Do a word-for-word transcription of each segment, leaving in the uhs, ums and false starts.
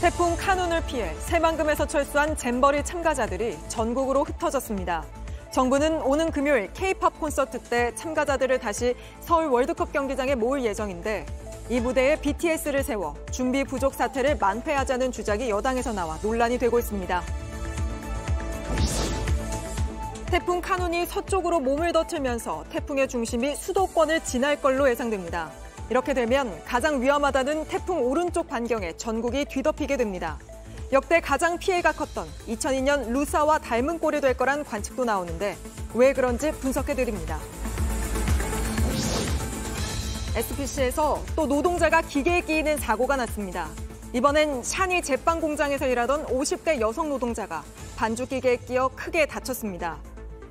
태풍 카눈을 피해 새만금에서 철수한 잼버리 참가자들이 전국으로 흩어졌습니다. 정부는 오는 금요일 K-팝 콘서트 때 참가자들을 다시 서울 월드컵 경기장에 모을 예정인데 이 무대에 비티에스를 세워 준비 부족 사태를 만회하자는 주장이 여당에서 나와 논란이 되고 있습니다. 태풍 카눈이 서쪽으로 몸을 더 틀면서 태풍의 중심이 수도권을 지날 걸로 예상됩니다. 이렇게 되면 가장 위험하다는 태풍 오른쪽 반경에 전국이 뒤덮이게 됩니다. 역대 가장 피해가 컸던 이천이 년 루사와 닮은 꼴이 될 거란 관측도 나오는데 왜 그런지 분석해드립니다. 에스피씨에서 또 노동자가 기계에 끼이는 사고가 났습니다. 이번엔 샤니 제빵 공장에서 일하던 오십 대 여성 노동자가 반죽 기계에 끼어 크게 다쳤습니다.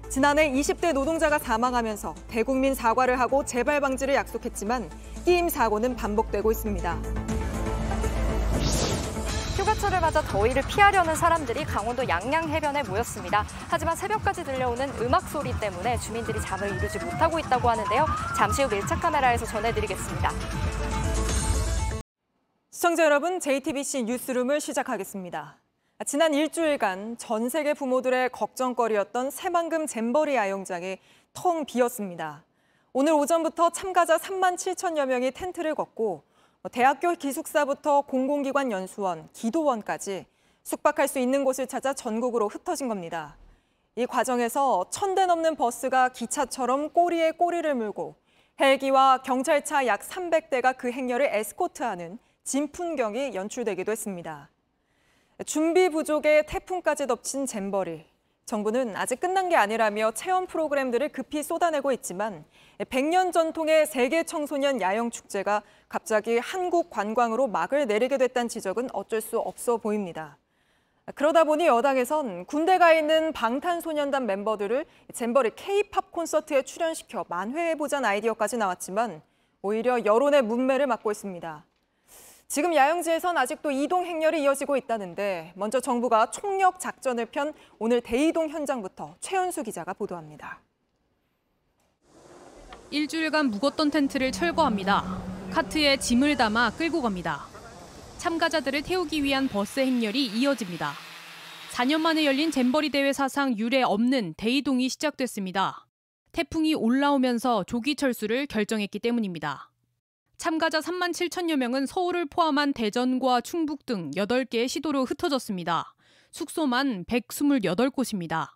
지난해 이십 대 노동자가 사망하면서 대국민 사과를 하고 재발 방지를 약속했지만 끼임 사고는 반복되고 있습니다. 휴가철을 맞아 더위를 피하려는 사람들이 강원도 양양 해변에 모였습니다. 하지만 새벽까지 들려오는 음악 소리 때문에 주민들이 잠을 이루지 못하고 있다고 하는데요. 잠시 후 밀착 카메라에서 전해드리겠습니다. 시청자 여러분, 제이티비씨 뉴스룸을 시작하겠습니다. 지난 일주일간 전 세계 부모들의 걱정거리였던 새만금 잼버리 야영장이 텅 비었습니다. 오늘 오전부터 참가자 삼만 칠천여 명이 텐트를 걷고 대학교 기숙사부터 공공기관 연수원, 기도원까지 숙박할 수 있는 곳을 찾아 전국으로 흩어진 겁니다. 이 과정에서 천 대 넘는 버스가 기차처럼 꼬리에 꼬리를 물고 헬기와 경찰차 약 삼백 대가 그 행렬을 에스코트하는 진풍경이 연출되기도 했습니다. 준비 부족에 태풍까지 덮친 잼버리. 정부는 아직 끝난 게 아니라며 체험 프로그램들을 급히 쏟아내고 있지만 백 년 전통의 세계 청소년 야영축제가 갑자기 한국 관광으로 막을 내리게 됐다는 지적은 어쩔 수 없어 보입니다. 그러다 보니 여당에선 군대 가 있는 방탄소년단 멤버들을 잼버리 K-팝 콘서트에 출연시켜 만회해보자는 아이디어까지 나왔지만 오히려 여론의 문매를 막고 있습니다. 지금 야영지에선 아직도 이동 행렬이 이어지고 있다는데 먼저 정부가 총력 작전을 편 오늘 대이동 현장부터 최현수 기자가 보도합니다. 일주일간 묵었던 텐트를 철거합니다. 카트에 짐을 담아 끌고 갑니다. 참가자들을 태우기 위한 버스 행렬이 이어집니다. 사 년 만에 열린 잼버리 대회 사상 유례 없는 대이동이 시작됐습니다. 태풍이 올라오면서 조기 철수를 결정했기 때문입니다. 참가자 삼만 칠천여 명은 서울을 포함한 대전과 충북 등 여덟 개의 시도로 흩어졌습니다. 숙소만 백이십팔 곳입니다.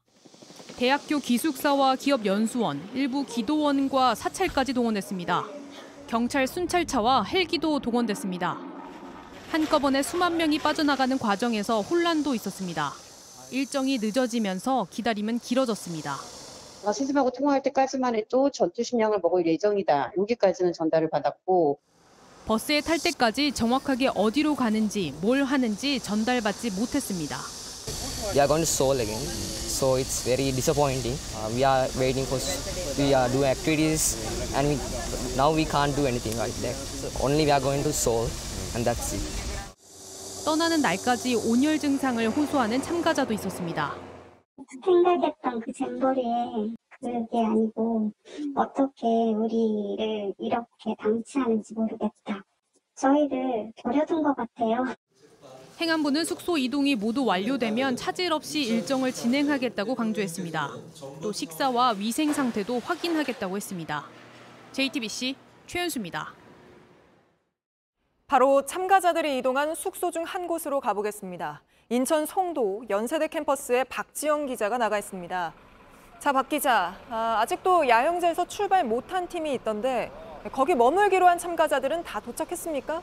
대학교 기숙사와 기업 연수원, 일부 기도원과 사찰까지 동원됐습니다. 경찰 순찰차와 헬기도 동원됐습니다. 한꺼번에 수만 명이 빠져나가는 과정에서 혼란도 있었습니다. 일정이 늦어지면서 기다림은 길어졌습니다. 시즌하고 통화할 때까지만 해도 전투식량을 먹을 예정이다. 여기까지는 전달을 받았고. 버스에 탈 때까지 정확하게 어디로 가는지 뭘 하는지 전달받지 못했습니다. We are going to Seoul again, so it's very disappointing. We are waiting for, we are doing activities, and we, now we can't do anything right there. So only we are going to Seoul, and that's it. 떠나는 날까지 온열 증상을 호소하는 참가자도 있었습니다. 생각했던 그 잼버리에 그게 아니고 어떻게 우리를 이렇게 방치하는지 모르겠다. 저희를 버려둔 것 같아요. 행안부는 숙소 이동이 모두 완료되면 차질 없이 일정을 진행하겠다고 강조했습니다. 또 식사와 위생 상태도 확인하겠다고 했습니다. 제이티비씨 최현수입니다. 바로 참가자들이 이동한 숙소 중 한 곳으로 가보겠습니다. 인천 송도 연세대 캠퍼스에 박지영 기자가 나가 있습니다. 자, 박 기자, 아, 아직도 야영제에서 출발 못한 팀이 있던데 거기 머물기로 한 참가자들은 다 도착했습니까?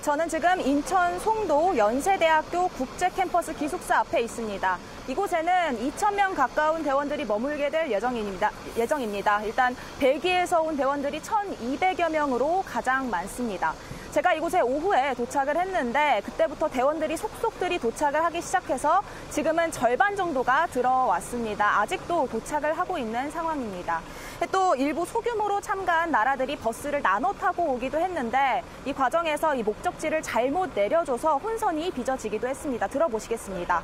저는 지금 인천 송도 연세대학교 국제캠퍼스 기숙사 앞에 있습니다. 이곳에는 이천 명 가까운 대원들이 머물게 될 예정입니다. 예정입니다. 일단 벨기에에서 온 대원들이 천이백여 명으로 가장 많습니다. 제가 이곳에 오후에 도착을 했는데 그때부터 대원들이 속속들이 도착을 하기 시작해서 지금은 절반 정도가 들어왔습니다. 아직도 도착을 하고 있는 상황입니다. 또 일부 소규모로 참가한 나라들이 버스를 나눠 타고 오기도 했는데 이 과정에서 이 목적지를 잘못 내려줘서 혼선이 빚어지기도 했습니다. 들어보시겠습니다.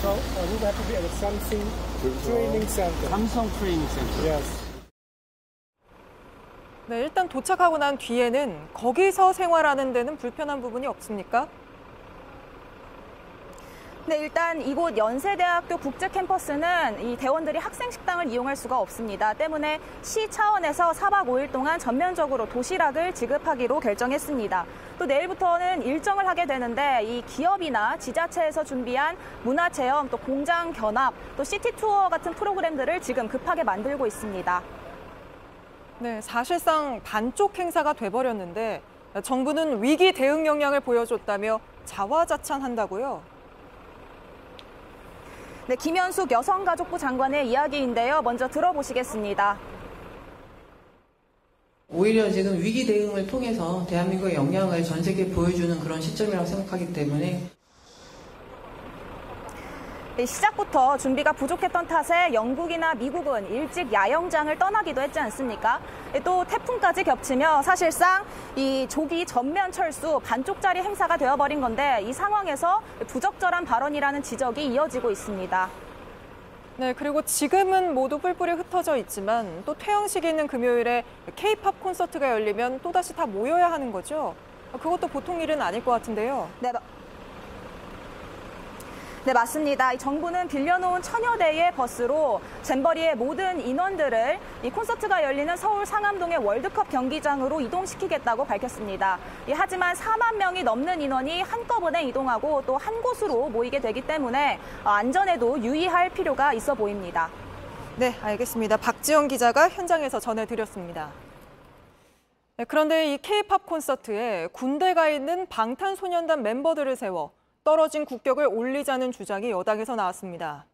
So, we have to be at Samsung Training Center. Samsung Training Center. Yes. 네, 일단 도착하고 난 뒤에는 거기서 생활하는 데는 불편한 부분이 없습니까? 네, 일단 이곳 연세대학교 국제캠퍼스는 이 대원들이 학생식당을 이용할 수가 없습니다. 때문에 시 차원에서 사박 오일 동안 전면적으로 도시락을 지급하기로 결정했습니다. 또 내일부터는 일정을 하게 되는데 이 기업이나 지자체에서 준비한 문화체험, 또 공장 견학, 또 시티투어 같은 프로그램들을 지금 급하게 만들고 있습니다. 네, 사실상 반쪽 행사가 돼버렸는데 정부는 위기 대응 역량을 보여줬다며 자화자찬한다고요? 네, 김현숙 여성가족부 장관의 이야기인데요. 먼저 들어보시겠습니다. 오히려 지금 위기 대응을 통해서 대한민국의 역량을 전 세계에 보여주는 그런 시점이라고 생각하기 때문에 네, 시작부터 준비가 부족했던 탓에 영국이나 미국은 일찍 야영장을 떠나기도 했지 않습니까? 네, 또 태풍까지 겹치며 사실상 이 조기 전면 철수 반쪽짜리 행사가 되어버린 건데 이 상황에서 부적절한 발언이라는 지적이 이어지고 있습니다. 네, 그리고 지금은 모두 뿔뿔이 흩어져 있지만 또 퇴양식이 있는 금요일에 케이팝 콘서트가 열리면 또다시 다 모여야 하는 거죠? 그것도 보통 일은 아닐 것 같은데요. 네. 네, 맞습니다. 정부는 빌려놓은 천여 대의 버스로 잼버리의 모든 인원들을 이 콘서트가 열리는 서울 상암동의 월드컵 경기장으로 이동시키겠다고 밝혔습니다. 예, 하지만 사만 명이 넘는 인원이 한꺼번에 이동하고 또 한 곳으로 모이게 되기 때문에 안전에도 유의할 필요가 있어 보입니다. 네, 알겠습니다. 박지영 기자가 현장에서 전해드렸습니다. 네, 그런데 이 K-팝 콘서트에 군대가 있는 방탄소년단 멤버들을 세워 떨어진 국격을 올리자는 주장이 여당에서 나왔습니다.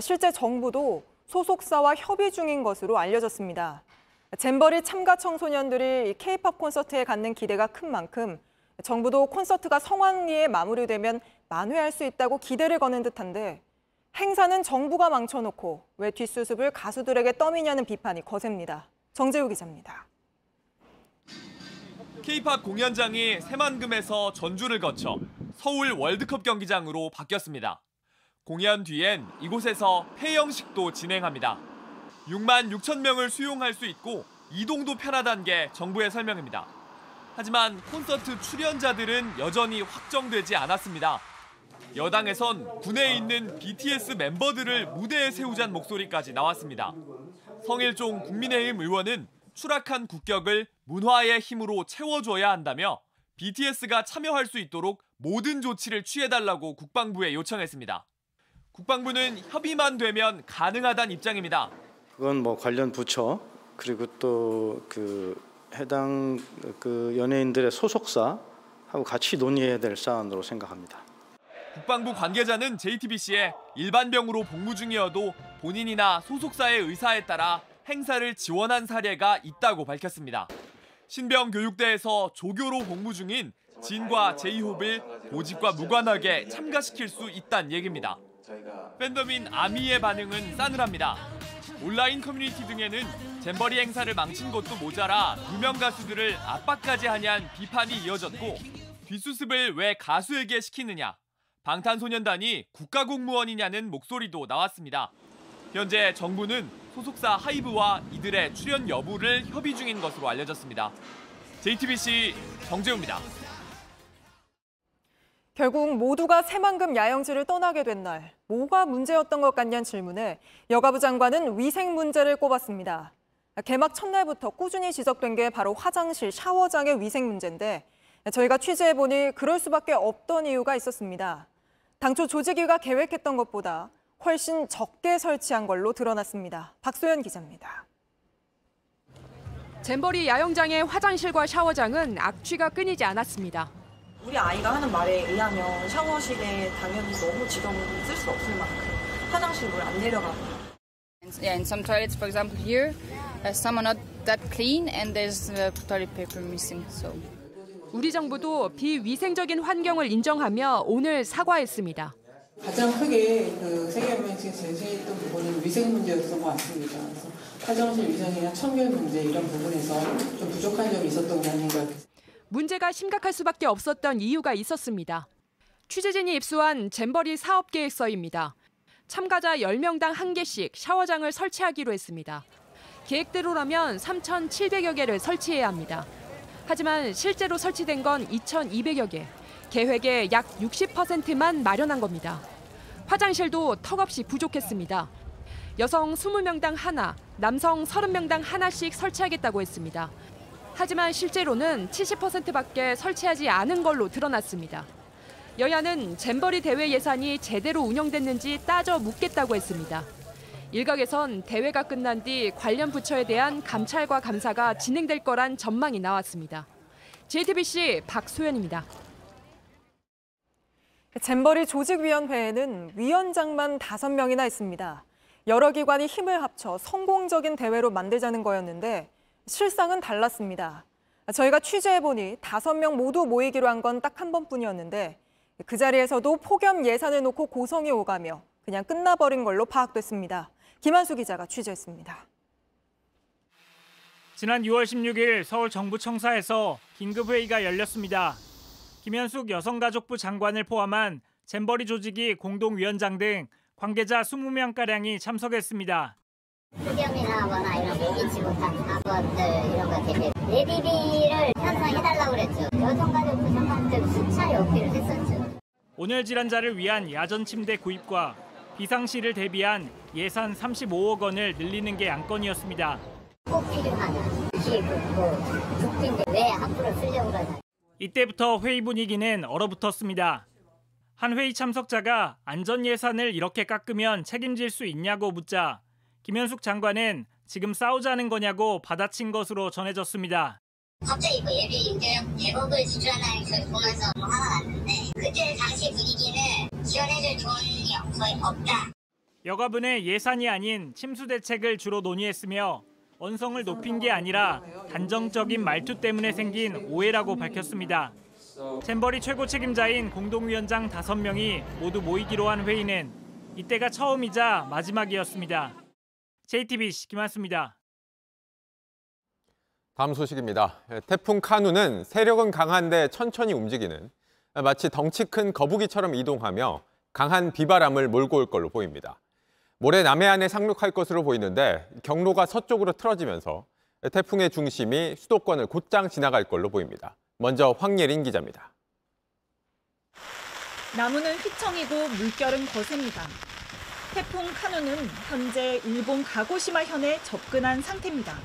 실제 정부도 소속사와 협의 중인 것으로 알려졌습니다. 잼버리 참가 청소년들이 K-팝 콘서트에 갖는 기대가 큰 만큼 정부도 콘서트가 성황리에 마무리되면 만회할 수 있다고 기대를 거는 듯한데 행사는 정부가 망쳐놓고 왜 뒷수습을 가수들에게 떠미냐는 비판이 거셉니다. 정재우 기자입니다. K-팝 공연장이 새만금에서 전주를 거쳐 서울 월드컵 경기장으로 바뀌었습니다. 공연 뒤엔 이곳에서 폐영식도 진행합니다. 육만 육천 명을 수용할 수 있고 이동도 편하다는 게 정부의 설명입니다. 하지만 콘서트 출연자들은 여전히 확정되지 않았습니다. 여당에선 군에 있는 비티에스 멤버들을 무대에 세우자는 목소리까지 나왔습니다. 성일종 국민의힘 의원은 추락한 국격을 문화의 힘으로 채워줘야 한다며 비티에스가 참여할 수 있도록 모든 조치를 취해달라고 국방부에 요청했습니다. 국방부는 협의만 되면 가능하다는 입장입니다. 그건 뭐 관련 부처 그리고 또 그 해당 그 연예인들의 소속사하고 같이 논의해야 될 사안으로 생각합니다. 국방부 관계자는 제이티비씨에 일반병으로 복무 중이어도 본인이나 소속사의 의사에 따라 행사를 지원한 사례가 있다고 밝혔습니다. 신병교육대에서 조교로 복무 중인 진과 제이홉을 보직과 무관하게 참가시킬 수 있다는 얘기입니다. 팬덤인 아미의 반응은 싸늘합니다. 온라인 커뮤니티 등에는 잼버리 행사를 망친 것도 모자라 유명 가수들을 압박까지 하냐는 비판이 이어졌고 뒷수습을 왜 가수에게 시키느냐, 방탄소년단이 국가공무원이냐는 목소리도 나왔습니다. 현재 정부는 소속사 하이브와 이들의 출연 여부를 협의 중인 것으로 알려졌습니다. 제이티비씨 정재우입니다. 결국 모두가 새만금 야영지를 떠나게 된 날, 뭐가 문제였던 것 같냐는 질문에 여가부 장관은 위생 문제를 꼽았습니다. 개막 첫날부터 꾸준히 지적된 게 바로 화장실, 샤워장의 위생 문제인데 저희가 취재해보니 그럴 수밖에 없던 이유가 있었습니다. 당초 조직위가 계획했던 것보다 훨씬 적게 설치한 걸로 드러났습니다. 박소연 기자입니다. 잼버리 야영장의 화장실과 샤워장은 악취가 끊이지 않았습니다. 우리 아이가 하는 말에 의하면 샤워실에 당연히 너무 지저분히 쓸 수 없을 만큼 화장실 물 안 내려가고. Yeah, in some toilets, for example, here, some are not that clean and there's toilet paper missing. So. 우리 정부도 비위생적인 환경을 인정하며 오늘 사과했습니다. 가장 크게 그 세계연맹에서 제시했던 부분은 위생 문제였던 것 같습니다. 그래서 화장실 위생이나 청결 문제 이런 부분에서 좀 부족한 점이 있었던 게 아닌가. 문제가 심각할 수밖에 없었던 이유가 있었습니다. 취재진이 입수한 잼버리 사업계획서입니다. 참가자 열 명당 한 개씩 샤워장을 설치하기로 했습니다. 계획대로라면 삼천칠백여 개를 설치해야 합니다. 하지만 실제로 설치된 건 이천이백여 개, 계획의 약 육십 퍼센트만 마련한 겁니다. 화장실도 턱없이 부족했습니다. 여성 이십 명당 하나, 남성 삼십 명당 하나씩 설치하겠다고 했습니다. 하지만 실제로는 칠십 퍼센트밖에 설치하지 않은 걸로 드러났습니다. 여야는 잼버리 대회 예산이 제대로 운영됐는지 따져 묻겠다고 했습니다. 일각에선 대회가 끝난 뒤 관련 부처에 대한 감찰과 감사가 진행될 거란 전망이 나왔습니다. 제이티비씨 박소연입니다. 잼버리 조직위원회에는 위원장만 다섯 명이나 있습니다. 여러 기관이 힘을 합쳐 성공적인 대회로 만들자는 거였는데 실상은 달랐습니다. 저희가 취재해보니 다섯 명 모두 모이기로 한 건 딱 한 번뿐이었는데 그 자리에서도 폭염 예산을 놓고 고성이 오가며 그냥 끝나버린 걸로 파악됐습니다. 김한수 기자가 취재했습니다. 지난 유월 십육일 서울 정부청사에서 긴급회의가 열렸습니다. 김현숙 여성가족부 장관을 포함한 잼버리 조직이 공동위원장 등 관계자 이십 명가량이 참석했습니다. 폭염이나 뭐나 이런 모기치 못한 아버들 이런 거 되게 예비비를 편성해달라고 그랬죠. 여성가족부 장관들 수차례 어필을 했었죠. 온열 질환자를 위한 야전 침대 구입과 비상시를 대비한 예산 삼십오억 원을 늘리는 게 안건이었습니다. 꼭 필요하냐, 기획고 국빈데 왜 함부로 쓰려고 그러냐. 이때부터 회의 분위기는 얼어붙었습니다. 한 회의 참석자가 안전 예산을 이렇게 깎으면 책임질 수 있냐고 묻자 김현숙 장관은 지금 싸우자는 거냐고 받아친 것으로 전해졌습니다. 갑자기 그 예비 인정 백억을 지출한다는 저희 보면서 뭐 화가 났는데 그때 당시 분위기는 지원해줄 돈이 거의 없다. 여가부는 예산이 아닌 침수 대책을 주로 논의했으며 언성을 높인 게 아니라 단정적인 말투 때문에 생긴 오해라고 밝혔습니다. 잼버리 최고 책임자인 공동위원장 다섯 명이 모두 모이기로 한 회의는 이때가 처음이자 마지막이었습니다. 제이티비씨 김한수입니다. 다음 소식입니다. 태풍 카눈은 세력은 강한데 천천히 움직이는 마치 덩치 큰 거북이처럼 이동하며 강한 비바람을 몰고 올 걸로 보입니다. 모레 남해안에 상륙할 것으로 보이는데 경로가 서쪽으로 틀어지면서 태풍의 중심이 수도권을 곧장 지나갈 걸로 보입니다. 먼저 황예린 기자입니다. 나무는 휘청이고 물결은 거셉니다. 태풍 카눈은 현재 일본 가고시마 현에 접근한 상태입니다.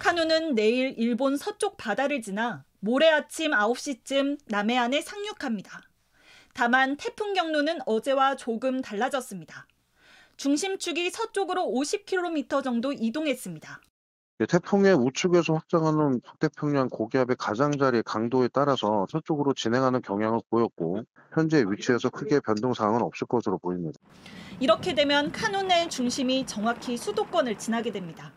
카눈은 내일 일본 서쪽 바다를 지나 모레 아침 아홉 시쯤 남해안에 상륙합니다. 다만 태풍 경로는 어제와 조금 달라졌습니다. 중심축이 서쪽으로 오십 킬로미터 정도 이동했습니다. 태풍의 우측에서 확장하는 북태평양 고기압의 가장자리 강도에 따라서 서쪽으로 진행하는 경향을 보였고 현재 위치에서 크게 변동사항은 없을 것으로 보입니다. 이렇게 되면 카눈의 중심이 정확히 수도권을 지나게 됩니다.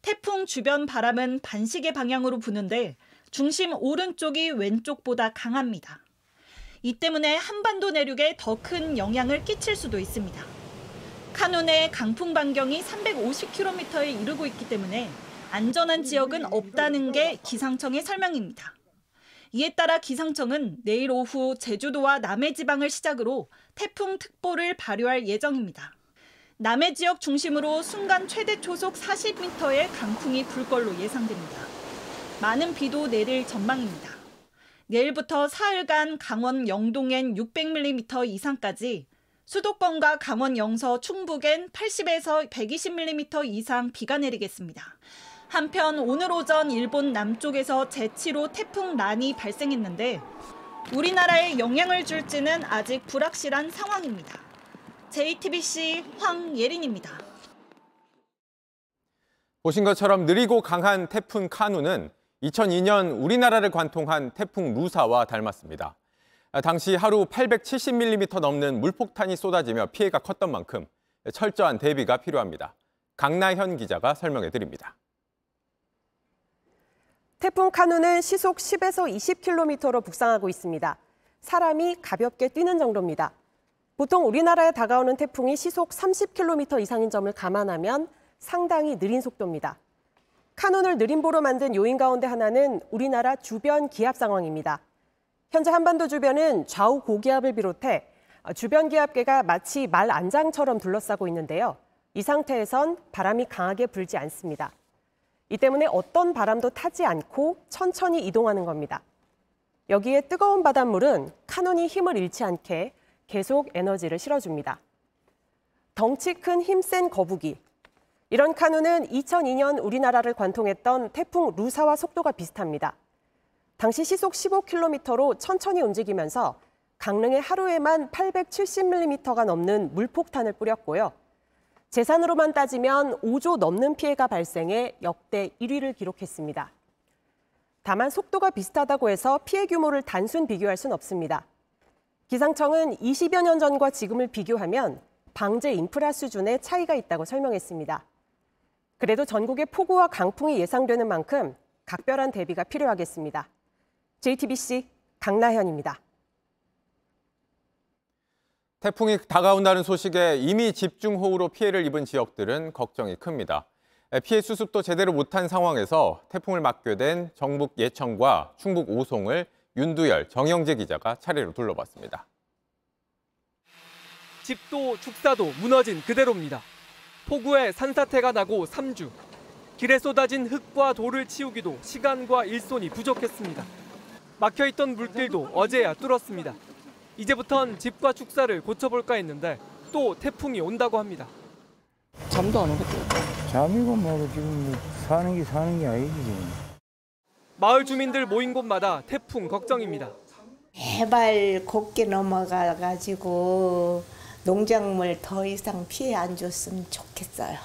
태풍 주변 바람은 반시계 방향으로 부는데 중심 오른쪽이 왼쪽보다 강합니다. 이 때문에 한반도 내륙에 더 큰 영향을 끼칠 수도 있습니다. 카눈의 강풍 반경이 삼백오십 킬로미터에 이르고 있기 때문에 안전한 지역은 없다는 게 기상청의 설명입니다. 이에 따라 기상청은 내일 오후 제주도와 남해 지방을 시작으로 태풍 특보를 발효할 예정입니다. 남해 지역 중심으로 순간 최대 초속 사십 미터의 강풍이 불 걸로 예상됩니다. 많은 비도 내릴 전망입니다. 내일부터 사흘간 강원 영동엔 육백 밀리미터 이상까지, 수도권과 강원 영서, 충북엔 팔십에서 백이십 밀리미터 이상 비가 내리겠습니다. 한편 오늘 오전 일본 남쪽에서 제칠 호 태풍 란이 발생했는데 우리나라에 영향을 줄지는 아직 불확실한 상황입니다. 제이티비씨 황예린입니다. 보신 것처럼 느리고 강한 태풍 카눈은 이천이 년 우리나라를 관통한 태풍 루사와 닮았습니다. 당시 하루 팔백칠십 밀리미터 넘는 물폭탄이 쏟아지며 피해가 컸던 만큼 철저한 대비가 필요합니다. 강나현 기자가 설명해 드립니다. 태풍 카눈은 시속 십에서 이십 킬로미터로 북상하고 있습니다. 사람이 가볍게 뛰는 정도입니다. 보통 우리나라에 다가오는 태풍이 시속 삼십 킬로미터 이상인 점을 감안하면 상당히 느린 속도입니다. 카눈을 느림보로 만든 요인 가운데 하나는 우리나라 주변 기압 상황입니다. 현재 한반도 주변은 좌우 고기압을 비롯해 주변 기압계가 마치 말안장처럼 둘러싸고 있는데요. 이 상태에선 바람이 강하게 불지 않습니다. 이 때문에 어떤 바람도 타지 않고 천천히 이동하는 겁니다. 여기에 뜨거운 바닷물은 카눈이 힘을 잃지 않게 계속 에너지를 실어줍니다. 덩치 큰 힘센 거북이. 이런 카눈은 이천이 년 우리나라를 관통했던 태풍 루사와 속도가 비슷합니다. 당시 시속 십오 킬로미터로 천천히 움직이면서 강릉에 하루에만 팔백칠십 밀리미터가 넘는 물폭탄을 뿌렸고요. 재산으로만 따지면 오조 넘는 피해가 발생해 역대 일 위를 기록했습니다. 다만 속도가 비슷하다고 해서 피해 규모를 단순 비교할 순 없습니다. 기상청은 이십여 년 전과 지금을 비교하면 방제 인프라 수준의 차이가 있다고 설명했습니다. 그래도 전국에 폭우와 강풍이 예상되는 만큼 각별한 대비가 필요하겠습니다. 제이티비씨 강나현입니다. 태풍이 다가온다는 소식에 이미 집중호우로 피해를 입은 지역들은 걱정이 큽니다. 피해 수습도 제대로 못한 상황에서 태풍을 맡게 된 경북 예천과 충북 오송을 윤두열, 정영재 기자가 차례로 둘러봤습니다. 집도 축사도 무너진 그대로입니다. 폭우에 산사태가 나고 삼 주. 길에 쏟아진 흙과 돌을 치우기도 시간과 일손이 부족했습니다. 막혀있던 물길도 어제야 뚫었습니다. 이제부턴 집과 축사를 고쳐볼까 했는데 또 태풍이 온다고 합니다. 잠도 안 오겠죠? 잠이고 뭐고 지금 사는 게 사는 게 아니지. 마을 주민들 모인 곳마다 태풍 걱정입니다. 해발 곱게 넘어가가지고 농작물 더 이상 피해 안 줬으면 좋겠어요.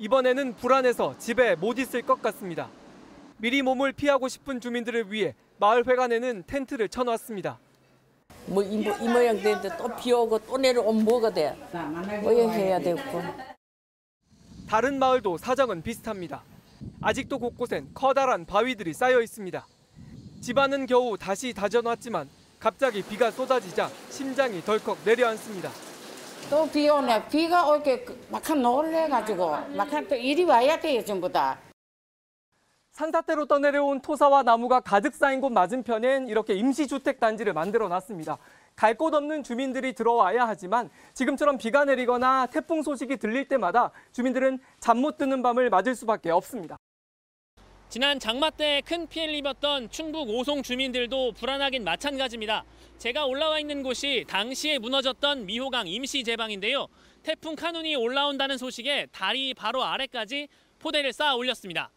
이번에는 불안해서 집에 못 있을 것 같습니다. 미리 몸을 피하고 싶은 주민들을 위해 마을 회관에는 텐트를 쳐놨습니다. 뭐 이, 이 모양 되는데 또 비 오고 또 내려오면 뭐가 돼? 뭐 해야 되고. 다른 마을도 사정은 비슷합니다. 아직도 곳곳엔 커다란 바위들이 쌓여 있습니다. 집안은 겨우 다시 다져놨지만 갑자기 비가 쏟아지자 심장이 덜컥 내려앉습니다. 또 비 오네. 비가 오게 막한 놀래가지고 막한 또 일이 와야 돼요 전부 다. 산사태로 떠내려온 토사와 나무가 가득 쌓인 곳 맞은편엔 이렇게 임시주택 단지를 만들어놨습니다. 갈 곳 없는 주민들이 들어와야 하지만 지금처럼 비가 내리거나 태풍 소식이 들릴 때마다 주민들은 잠 못 드는 밤을 맞을 수밖에 없습니다. 지난 장마 때 큰 피해를 입었던 충북 오송 주민들도 불안하긴 마찬가지입니다. 제가 올라와 있는 곳이 당시에 무너졌던 미호강 임시 제방인데요. 태풍 카눈이 올라온다는 소식에 다리 바로 아래까지 포대를 쌓아 올렸습니다.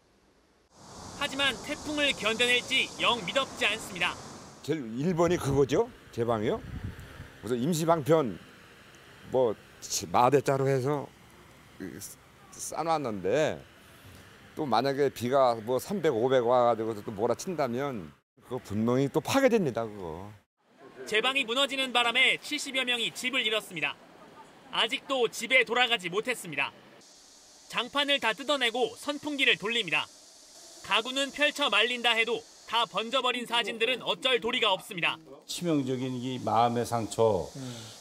하지만 태풍을 견뎌낼지 영 믿었지 않습니다. 제일 일 번이 그거죠. 제방이요. 무슨 임시방편 뭐 마대자로 해서 싸놨는데 또 만약에 비가 뭐 삼백, 오백 와가지고 또 몰아친다면 그거 분명히 또 파괴됩니다. 그거. 제방이 무너지는 바람에 칠십여 명이 집을 잃었습니다. 아직도 집에 돌아가지 못했습니다. 장판을 다 뜯어내고 선풍기를 돌립니다. 가구는 펼쳐 말린다 해도 다 번져버린 사진들은 어쩔 도리가 없습니다. 치명적인 이 마음의 상처,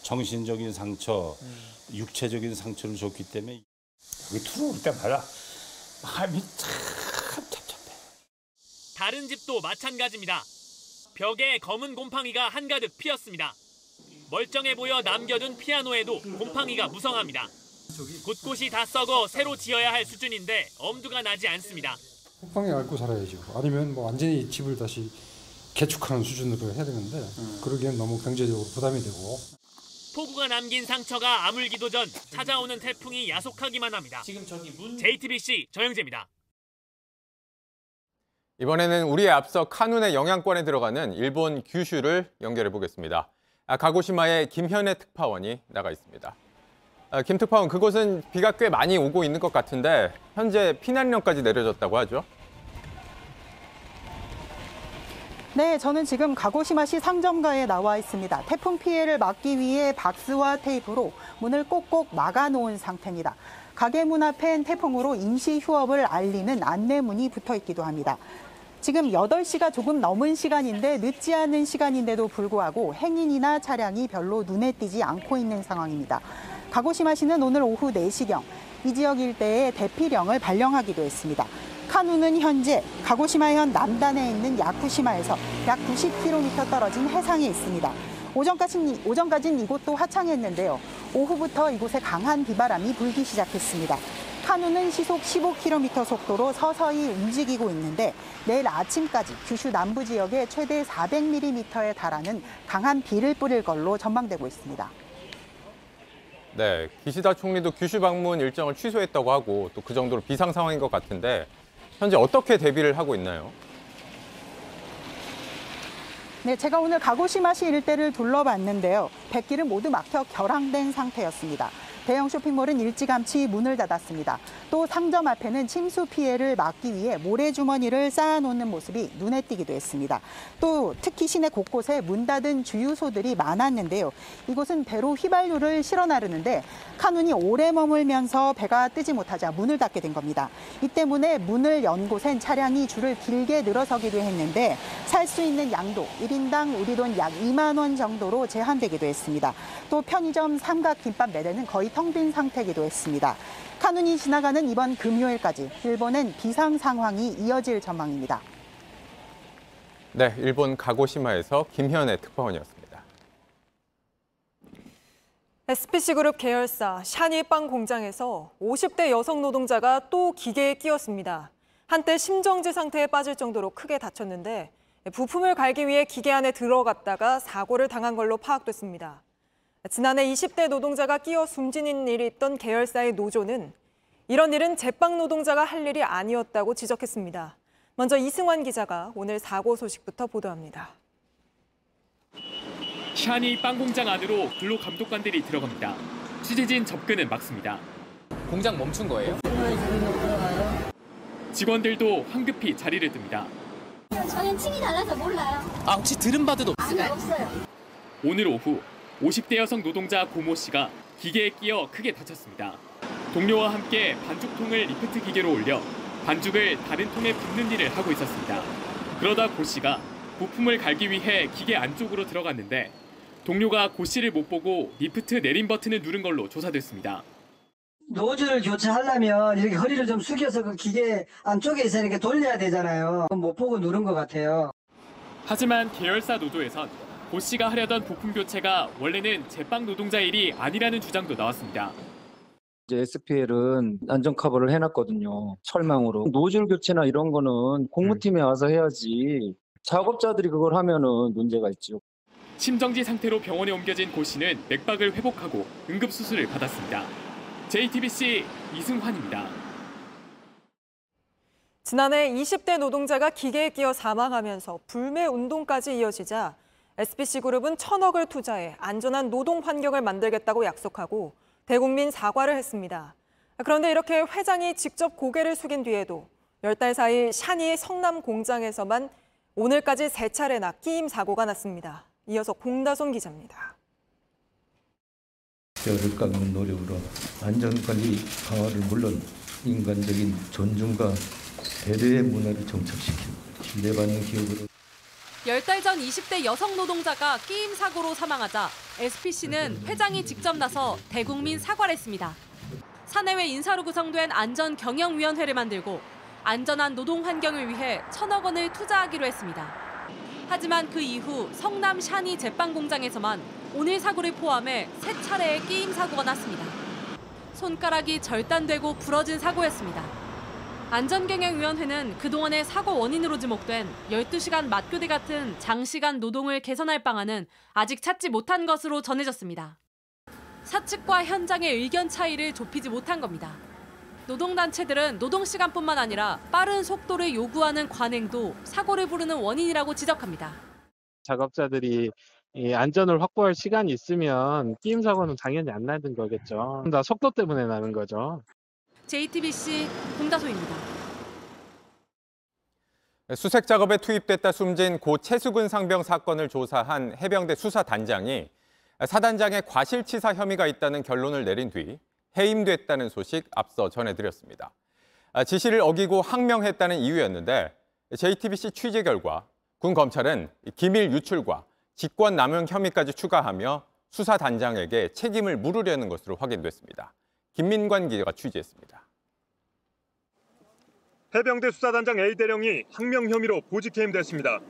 정신적인 상처, 육체적인 상처를 줬기 때문에 이게 들어올 때마다 마음이 참 찹찹해. 다른 집도 마찬가지입니다. 벽에 검은 곰팡이가 한가득 피었습니다. 멀쩡해 보여 남겨둔 피아노에도 곰팡이가 무성합니다. 곳곳이 다 썩어 새로 지어야 할 수준인데 엄두가 나지 않습니다. 호빵에 앓고 살아야죠. 아니면 뭐 완전히 집을 다시 개축하는 수준으로 해야 되는데 그러기엔 너무 경제적으로 부담이 되고. 폭우가 남긴 상처가 아물기도 전 찾아오는 태풍이 야속하기만 합니다. 지금 저기 문... 제이티비씨 정영재입니다. 이번에는 우리의 앞서 카눈의 영향권에 들어가는 일본 규슈를 연결해 보겠습니다. 가고시마의 김현애 특파원이 나가 있습니다. 김 특파원, 그곳은 비가 꽤 많이 오고 있는 것 같은데 현재 피난령까지 내려졌다고 하죠? 네, 저는 지금 가고시마시 상점가에 나와 있습니다. 태풍 피해를 막기 위해 박스와 테이프로 문을 꼭꼭 막아놓은 상태입니다. 가게 문 앞엔 태풍으로 임시 휴업을 알리는 안내문이 붙어 있기도 합니다. 지금 여덟 시가 조금 넘은 시간인데 늦지 않은 시간인데도 불구하고 행인이나 차량이 별로 눈에 띄지 않고 있는 상황입니다. 가고시마시는 오늘 오후 네 시경 이 지역 일대에 대피령을 발령하기도 했습니다. 카눈은 현재 가고시마현 남단에 있는 야쿠시마에서 약 구십 킬로미터 떨어진 해상에 있습니다. 오전까지는, 오전까지는 이곳도 화창했는데요. 오후부터 이곳에 강한 비바람이 불기 시작했습니다. 카눈은 시속 십오 킬로미터 속도로 서서히 움직이고 있는데 내일 아침까지 규슈 남부 지역에 최대 사백 밀리미터에 달하는 강한 비를 뿌릴 걸로 전망되고 있습니다. 네, 기시다 총리도 규슈 방문 일정을 취소했다고 하고 또 그 정도로 비상 상황인 것 같은데 현재 어떻게 대비를 하고 있나요? 네, 제가 오늘 가고시마시 일대를 둘러봤는데요. 백길은 모두 막혀 결항된 상태였습니다. 대형 쇼핑몰은 일찌감치 문을 닫았습니다. 또 상점 앞에는 침수 피해를 막기 위해 모래주머니를 쌓아놓는 모습이 눈에 띄기도 했습니다. 또 특히 시내 곳곳에 문 닫은 주유소들이 많았는데요. 이곳은 배로 휘발유를 실어 나르는데 카눈이 오래 머물면서 배가 뜨지 못하자 문을 닫게 된 겁니다. 이 때문에 문을 연 곳엔 차량이 줄을 길게 늘어서기도 했는데 살 수 있는 양도 일 인당 우리 돈 약 이만 원 정도로 제한되기도 했습니다. 또 편의점 삼각김밥 매대는 거의 텅 빈 상태이기도 했습니다. 카눈이 지나가는 이번 금요일까지 일본엔 비상 상황이 이어질 전망입니다. 네, 일본 가고시마에서 김현애 특파원이었습니다. 에스피씨 그룹 계열사 샤니 빵 공장에서 오십 대 여성 노동자가 또 기계에 끼었습니다. 한때 심정지 상태에 빠질 정도로 크게 다쳤는데 부품을 갈기 위해 기계 안에 들어갔다가 사고를 당한 걸로 파악됐습니다. 지난해 이십 대 노동자가 끼어 숨지는 일이 있던 계열사의 노조는 이런 일은 제빵 노동자가 할 일이 아니었다고 지적했습니다. 먼저 이승환 기자가 오늘 사고 소식부터 보도합니다. 샤니 빵 공장 안으로 근로 감독관들이 들어갑니다. 취재진 접근은 막습니다. 공장 멈춘 거예요? 직원들도 황급히 자리를 듭니다. 저는 층이 달라서 몰라요. 아, 혹시 들은 바도 없을까요? 없어요. 오늘 오후 오십 대 여성 노동자 고모 씨가 기계에 끼어 크게 다쳤습니다. 동료와 함께 반죽통을 리프트 기계로 올려 반죽을 다른 통에 붓는 일을 하고 있었습니다. 그러다 고 씨가 부품을 갈기 위해 기계 안쪽으로 들어갔는데 동료가 고 씨를 못 보고 리프트 내림 버튼을 누른 걸로 조사됐습니다. 노즐을 교체하려면 이렇게 허리를 좀 숙여서 그 기계 안쪽에 있어야 이렇게 돌려야 되잖아요. 못 보고 누른 것 같아요. 하지만 계열사 노조에선 고 씨가 하려던 부품 교체가 원래는 제빵 노동자 일이 아니라는 주장도 나왔습니다. 이제 에스피엘은 안전 커버를 해놨거든요. 철망으로. 노즐 교체나 이런 거는 공무팀에 와서 해야지 작업자들이 그걸 하면은 문제가 있죠. 심정지 상태로 병원에 옮겨진 고 씨는 맥박을 회복하고 응급수술을 받았습니다. 제이티비씨 이승환입니다. 지난해 이십 대 노동자가 기계에 끼어 사망하면서 불매 운동까지 이어지자 에스피씨 그룹은 천억을 투자해 안전한 노동 환경을 만들겠다고 약속하고 대국민 사과를 했습니다. 그런데 이렇게 회장이 직접 고개를 숙인 뒤에도 열 달 사이 샤니 성남 공장에서만 오늘까지 세 차례나 끼임 사고가 났습니다. 이어서 공다솜 기자입니다. 열흘간 노력으로 안전관리 강화를 물론 인간적인 존중과 배려의 문화를 정착시키고 신뢰받는 기업으로 열 달 전 이십 대 여성 노동자가 끼임 사고로 사망하자 에스피씨는 회장이 직접 나서 대국민 사과를 했습니다. 사내외 인사로 구성된 안전경영위원회를 만들고 안전한 노동 환경을 위해 천억 원을 투자하기로 했습니다. 하지만 그 이후 성남 샤니 제빵 공장에서만 오늘 사고를 포함해 세 차례의 끼임 사고가 났습니다. 손가락이 절단되고 부러진 사고였습니다. 안전경영위원회는 그동안의 사고 원인으로 지목된 열두 시간 맞교대 같은 장시간 노동을 개선할 방안은 아직 찾지 못한 것으로 전해졌습니다. 사측과 현장의 의견 차이를 좁히지 못한 겁니다. 노동단체들은 노동시간뿐만 아니라 빠른 속도를 요구하는 관행도 사고를 부르는 원인이라고 지적합니다. 작업자들이 안전을 확보할 시간이 있으면 끼임 사고는 당연히 안 나는 거겠죠. 다 속도 때문에 나는 거죠. 제이티비씨 공다소입니다. 수색 작업에 투입됐다 숨진 고 최수근 상병 사건을 조사한 해병대 수사단장이 사단장의 과실치사 혐의가 있다는 결론을 내린 뒤 해임됐다는 소식 앞서 전해드렸습니다. 지시를 어기고 항명했다는 이유였는데 제이티비씨 취재 결과 군 검찰은 기밀 유출과 직권남용 혐의까지 추가하며 수사단장에게 책임을 물으려는 것으로 확인됐습니다. 김민관 기자가 취재했습니다. 해병대 수사단장 A 대령이 항명 혐의로 보직 해임됐습니다.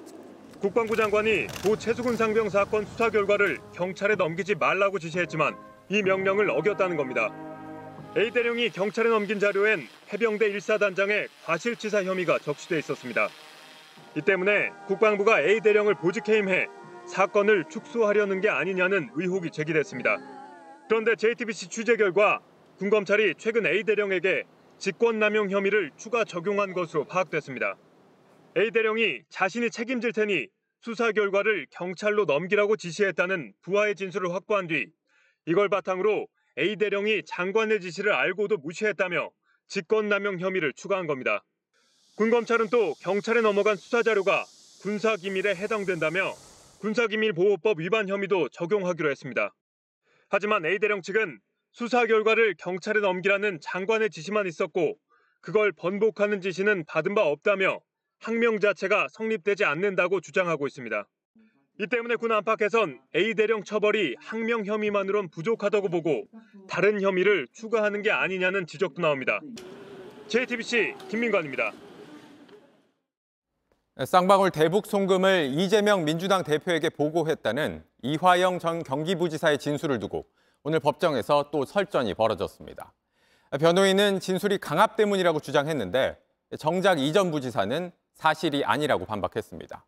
국방부 장관이 고 최수근 상병 사건 수사 결과를 경찰에 넘기지 말라고 지시했지만 이 명령을 어겼다는 겁니다. A 대령이 경찰에 넘긴 자료엔 해병대 일사단장의 과실치사 혐의가 적시돼 있었습니다. 이 때문에 국방부가 A 대령을 보직해임해 사건을 축소하려는 게 아니냐는 의혹이 제기됐습니다. 그런데 제이티비씨 취재 결과 군검찰이 최근 A 대령에게 직권남용 혐의를 추가 적용한 것으로 파악됐습니다. A 대령이 자신이 책임질 테니 수사 결과를 경찰로 넘기라고 지시했다는 부하의 진술을 확보한 뒤 이걸 바탕으로 A 대령이 장관의 지시를 알고도 무시했다며 직권남용 혐의를 추가한 겁니다. 군검찰은 또 경찰에 넘어간 수사 자료가 군사기밀에 해당된다며 군사기밀보호법 위반 혐의도 적용하기로 했습니다. 하지만 A 대령 측은 수사 결과를 경찰에 넘기라는 장관의 지시만 있었고 그걸 번복하는 지시는 받은 바 없다며 학명 자체가 성립되지 않는다고 주장하고 있습니다. 이 때문에 군 안팎에선 A 대령 처벌이 학명 혐의만으론 부족하다고 보고 다른 혐의를 추가하는 게 아니냐는 지적도 나옵니다. 제이티비씨 김민관입니다. 쌍방울 대북 송금을 이재명 민주당 대표에게 보고했다는 이화영 전 경기부지사의 진술을 두고 오늘 법정에서 또 설전이 벌어졌습니다. 변호인은 진술이 강압 때문이라고 주장했는데 정작 이 전 부지사는 사실이 아니라고 반박했습니다.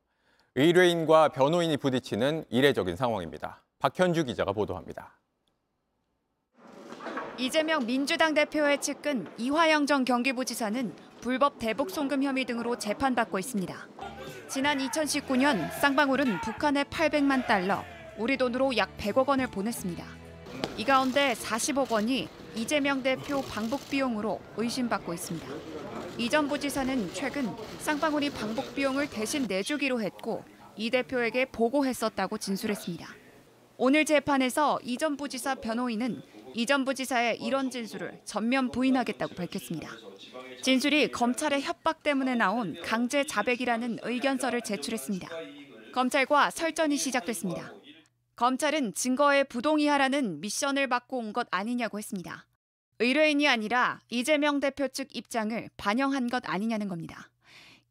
의뢰인과 변호인이 부딪히는 이례적인 상황입니다. 박현주 기자가 보도합니다. 이재명 민주당 대표의 측근 이화영 전 경기부지사는 불법 대북 송금 혐의 등으로 재판받고 있습니다. 지난 이천십구 년 쌍방울은 북한에 팔백만 달러, 우리 돈으로 약 백억 원을 보냈습니다. 이 가운데 사십억 원이 이재명 대표 방북 비용으로 의심받고 있습니다. 이 전 부지사는 최근 쌍방울이 방북 비용을 대신 내주기로 했고 이 대표에게 보고했었다고 진술했습니다. 오늘 재판에서 이 전 부지사 변호인은 이 전 부지사의 이런 진술을 전면 부인하겠다고 밝혔습니다. 진술이 검찰의 협박 때문에 나온 강제 자백이라는 의견서를 제출했습니다. 검찰과 설전이 시작됐습니다. 검찰은 증거에 부동의하라는 미션을 받고 온 것 아니냐고 했습니다. 의뢰인이 아니라 이재명 대표 측 입장을 반영한 것 아니냐는 겁니다.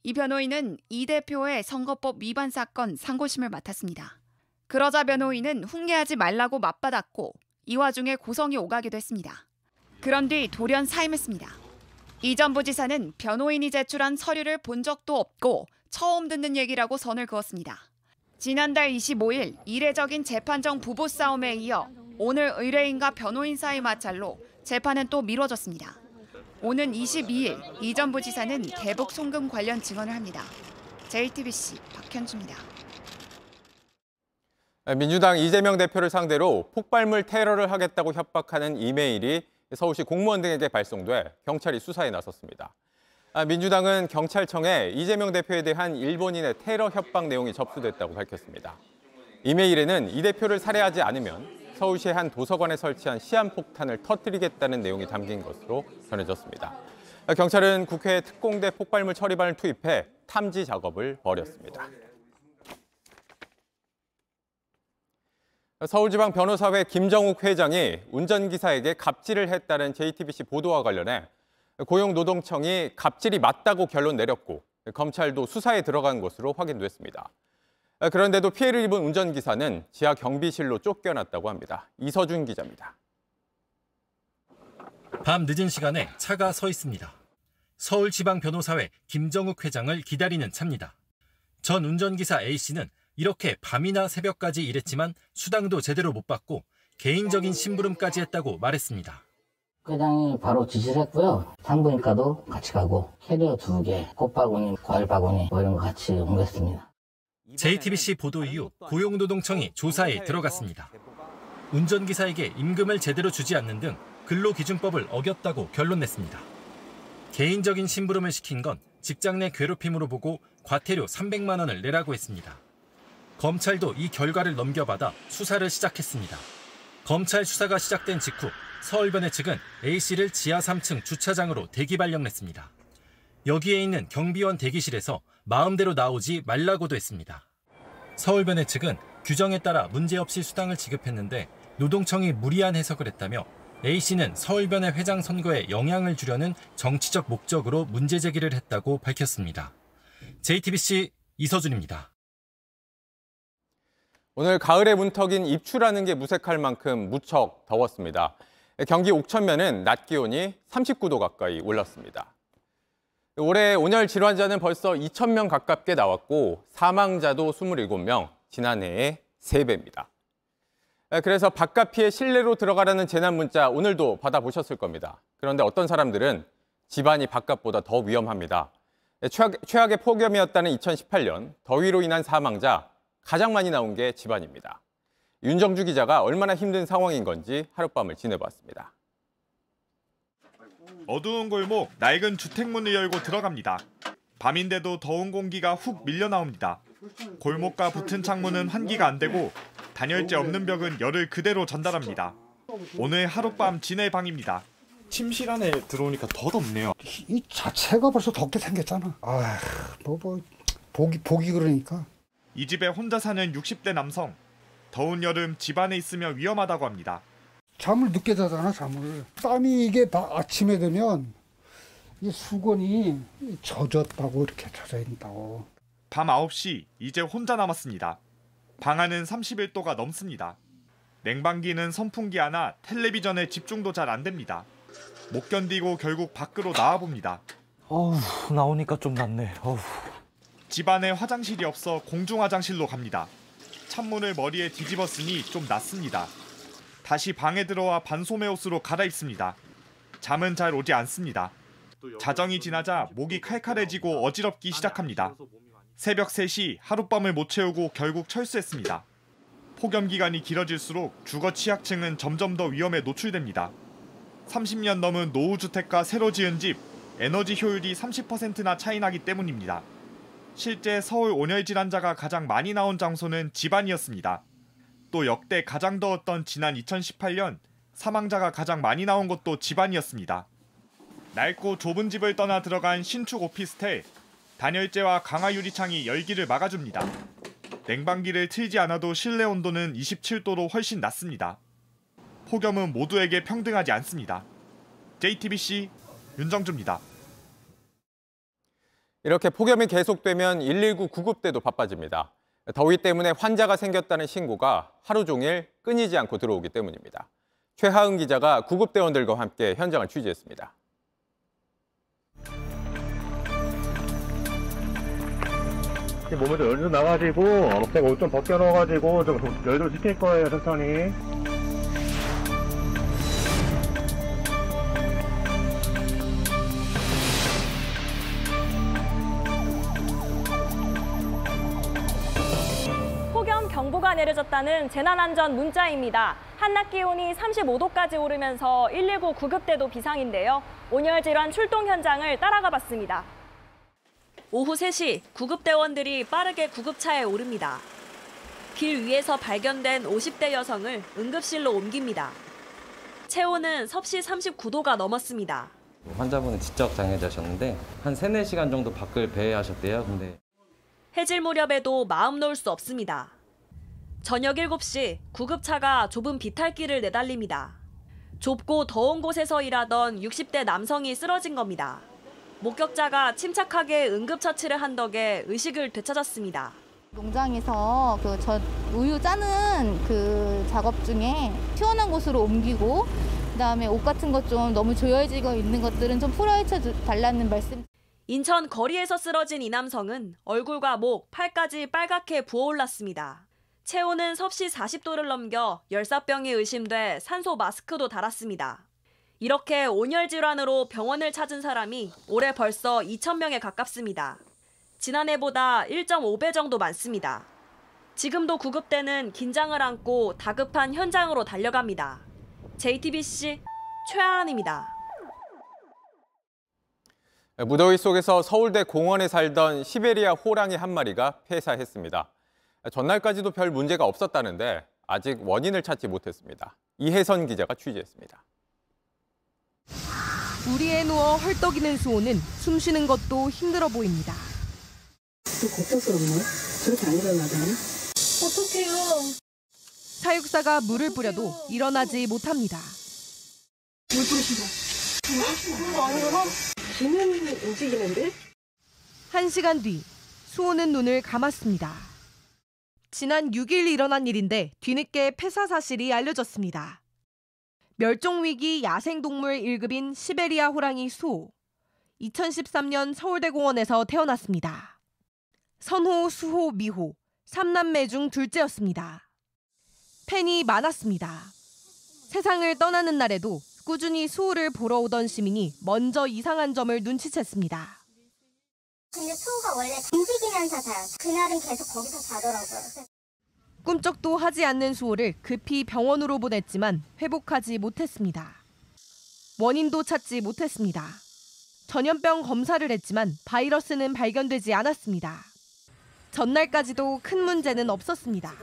이 변호인은 이 대표의 선거법 위반 사건 상고심을 맡았습니다. 그러자 변호인은 훈계하지 말라고 맞받았고 이 와중에 고성이 오가기도 했습니다. 그런 뒤 돌연 사임했습니다. 이 전 부지사는 변호인이 제출한 서류를 본 적도 없고 처음 듣는 얘기라고 선을 그었습니다. 지난달 이십오 일 이례적인 재판정 부부 싸움에 이어 오늘 의뢰인과 변호인 사이 마찰로 재판은 또 미뤄졌습니다. 오는 이십이 일 이 전 부지사는 대북 송금 관련 증언을 합니다. 제이티비씨 박현주입니다. 민주당 이재명 대표를 상대로 폭발물 테러를 하겠다고 협박하는 이메일이 서울시 공무원 등에게 발송돼 경찰이 수사에 나섰습니다. 민주당은 경찰청에 이재명 대표에 대한 일본인의 테러 협박 내용이 접수됐다고 밝혔습니다. 이메일에는 이 대표를 살해하지 않으면 서울시의 한 도서관에 설치한 시한폭탄을 터뜨리겠다는 내용이 담긴 것으로 전해졌습니다. 경찰은 국회에 특공대 폭발물 처리반을 투입해 탐지 작업을 벌였습니다. 서울지방변호사회 김정욱 회장이 운전기사에게 갑질을 했다는 제이티비씨 보도와 관련해 고용노동청이 갑질이 맞다고 결론 내렸고 검찰도 수사에 들어간 것으로 확인됐습니다. 그런데도 피해를 입은 운전기사는 지하 경비실로 쫓겨났다고 합니다. 이서준 기자입니다. 밤 늦은 시간에 차가 서 있습니다. 서울지방변호사회 김정욱 회장을 기다리는 차입니다. 전 운전기사 A씨는 이렇게 밤이나 새벽까지 일했지만 수당도 제대로 못 받고 개인적인 심부름까지 했다고 말했습니다. 회장이 바로 지시를 했고요. 산부인과도 같이 가고 캐리어 두 개, 꽃바구니, 과일 바구니 뭐 이런 거 같이 옮겼습니다. 제이티비씨 보도 이후 고용노동청이 조사에 들어갔습니다. 운전기사에게 임금을 제대로 주지 않는 등 근로기준법을 어겼다고 결론냈습니다. 개인적인 심부름을 시킨 건 직장 내 괴롭힘으로 보고 과태료 삼백만 원을 내라고 했습니다. 검찰도 이 결과를 넘겨받아 수사를 시작했습니다. 검찰 수사가 시작된 직후 서울변의 측은 A씨를 지하 삼 층 주차장으로 대기 발령냈습니다. 여기에 있는 경비원 대기실에서 마음대로 나오지 말라고도 했습니다. 서울변의 측은 규정에 따라 문제없이 수당을 지급했는데 노동청이 무리한 해석을 했다며 A씨는 서울변의 회장 선거에 영향을 주려는 정치적 목적으로 문제 제기를 했다고 밝혔습니다. 제이티비씨 이서준입니다. 오늘 가을의 문턱인 입추라는 게 무색할 만큼 무척 더웠습니다. 경기 옥천면은 낮 기온이 삼십구 도 가까이 올랐습니다. 올해 온열 질환자는 벌써 이천 명 가깝게 나왔고 사망자도 이십칠 명, 지난해의 세 배입니다. 그래서 바깥 피해 실내로 들어가라는 재난 문자 오늘도 받아보셨을 겁니다. 그런데 어떤 사람들은 집안이 바깥보다 더 위험합니다. 최악, 최악의 폭염이었다는 이천십팔 년, 더위로 인한 사망자 가장 많이 나온 게 집안입니다. 윤정주 기자가 얼마나 힘든 상황인 건지 하룻밤을 지내봤습니다. 어두운 골목, 낡은 주택문을 열고 들어갑니다. 밤인데도 더운 공기가 훅 밀려나옵니다. 골목과 붙은 창문은 환기가 안 되고 단열재 없는 벽은 열을 그대로 전달합니다. 오늘 하룻밤 지낼 방입니다. 침실 안에 들어오니까 더 덥네요. 이 자체가 벌써 덥게 생겼잖아. 아, 뭐, 뭐 보기, 보기 그러니까. 이 집에 혼자 사는 육십 대 남성. 더운 여름 집안에 있으면 위험하다고 합니다. 잠을 늦게 자잖아, 잠을. 땀이 이게 다 아침에 되면 이 수건이 젖었다고 이렇게 젖어있다고. 밤 아홉 시, 이제 혼자 남았습니다. 방 안은 삼십일 도가 넘습니다. 냉방기는 선풍기 하나, 텔레비전에 집중도 잘 안 됩니다. 못 견디고 결국 밖으로 나와봅니다. 어우, 나오니까 좀 낫네. 어우. 집안에 화장실이 없어 공중 화장실로 갑니다. 찬물을 머리에 뒤집었으니 좀 낫습니다. 다시 방에 들어와 반소매 옷으로 갈아입습니다. 잠은 잘 오지 않습니다. 자정이 지나자 목이 칼칼해지고 어지럽기 시작합니다. 새벽 세 시 하룻밤을 못 채우고 결국 철수했습니다. 폭염 기간이 길어질수록 주거 취약층은 점점 더 위험에 노출됩니다. 삼십 년 넘은 노후주택과 새로 지은 집, 에너지 효율이 삼십 퍼센트나 차이나기 때문입니다. 실제 서울 온열 질환자가 가장 많이 나온 장소는 집안이었습니다. 또 역대 가장 더웠던 지난 이천십팔 년, 사망자가 가장 많이 나온 것도 집안이었습니다. 낡고 좁은 집을 떠나 들어간 신축 오피스텔, 단열재와 강화 유리창이 열기를 막아줍니다. 냉방기를 틀지 않아도 실내 온도는 이십칠 도로 훨씬 낮습니다. 폭염은 모두에게 평등하지 않습니다. 제이티비씨 윤정주입니다. 이렇게 폭염이 계속되면 일일구 구급대도 바빠집니다. 더위 때문에 환자가 생겼다는 신고가 하루 종일 끊이지 않고 들어오기 때문입니다. 최하은 기자가 구급대원들과 함께 현장을 취재했습니다. 몸에 좀 열도 나가지고 제가 옷 좀 벗겨 넣어가지고 좀 열도 식힐 거예요, 천천히. 경보가 내려졌다는 재난안전 문자입니다. 한낮 기온이 삼십오 도까지 오르면서 일일구 구급대도 비상인데요. 온열 질환 출동 현장을 따라가 봤습니다. 오후 세 시 구급대원들이 빠르게 구급차에 오릅니다. 길 위에서 발견된 오십 대 여성을 응급실로 옮깁니다. 체온은 섭씨 삼십구 도가 넘었습니다. 환자분은 지적 장애자셨는데 한 삼, 네 시간 정도 밖을 배회하셨대요. 근데 해질 무렵에도 마음 놓을 수 없습니다. 저녁 일곱 시 구급차가 좁은 비탈길을 내달립니다. 좁고 더운 곳에서 일하던 육십 대 남성이 쓰러진 겁니다. 목격자가 침착하게 응급처치를 한 덕에 의식을 되찾았습니다. 농장에서 그 저 우유 짜는 그 작업 중에 시원한 곳으로 옮기고 그다음에 옷 같은 것 좀 너무 조여지고 있는 것들은 좀 풀어헤쳐 달라는 말씀. 인천 거리에서 쓰러진 이 남성은 얼굴과 목, 팔까지 빨갛게 부어올랐습니다. 체온은 섭씨 사십 도를 넘겨 열사병이 의심돼 산소 마스크도 달았습니다. 이렇게 온열 질환으로 병원을 찾은 사람이 올해 벌써 이천 명에 가깝습니다. 지난해보다 일 점 오 배 정도 많습니다. 지금도 구급대는 긴장을 안고 다급한 현장으로 달려갑니다. 제이티비씨 최하은입니다. 무더위 속에서 서울대 공원에 살던 시베리아 호랑이 한 마리가 폐사했습니다. 전날까지도 별 문제가 없었다는데 아직 원인을 찾지 못했습니다. 이혜선 기자가 취재했습니다. 우리에 누워 헐떡이는 수호는 숨쉬는 것도 힘들어 보입니다. 좀 걱정스럽네. 저렇게 안 일어나잖아요. 어떡해요. 사육사가 물을 뿌려도 일어나지 못합니다. 물 뿌리시고. 물 안 일어나? 쟤는 움직이는데? 한 시간 뒤 수호는 눈을 감았습니다. 지난 육 일 일어난 일인데 뒤늦게 폐사 사실이 알려졌습니다. 멸종위기 야생동물 일급인 시베리아 호랑이 수호. 이천십삼 년 서울대공원에서 태어났습니다. 선호, 수호, 미호, 삼남매 중 둘째였습니다. 팬이 많았습니다. 세상을 떠나는 날에도 꾸준히 수호를 보러 오던 시민이 먼저 이상한 점을 눈치챘습니다. 근데 수호가 원래 움직이면서 자요. 그날은 계속 거기서 자더라고요. 꿈쩍도 하지 않는 수호를 급히 병원으로 보냈지만 회복하지 못했습니다. 원인도 찾지 못했습니다. 전염병 검사를 했지만 바이러스는 발견되지 않았습니다. 전날까지도 큰 문제는 없었습니다.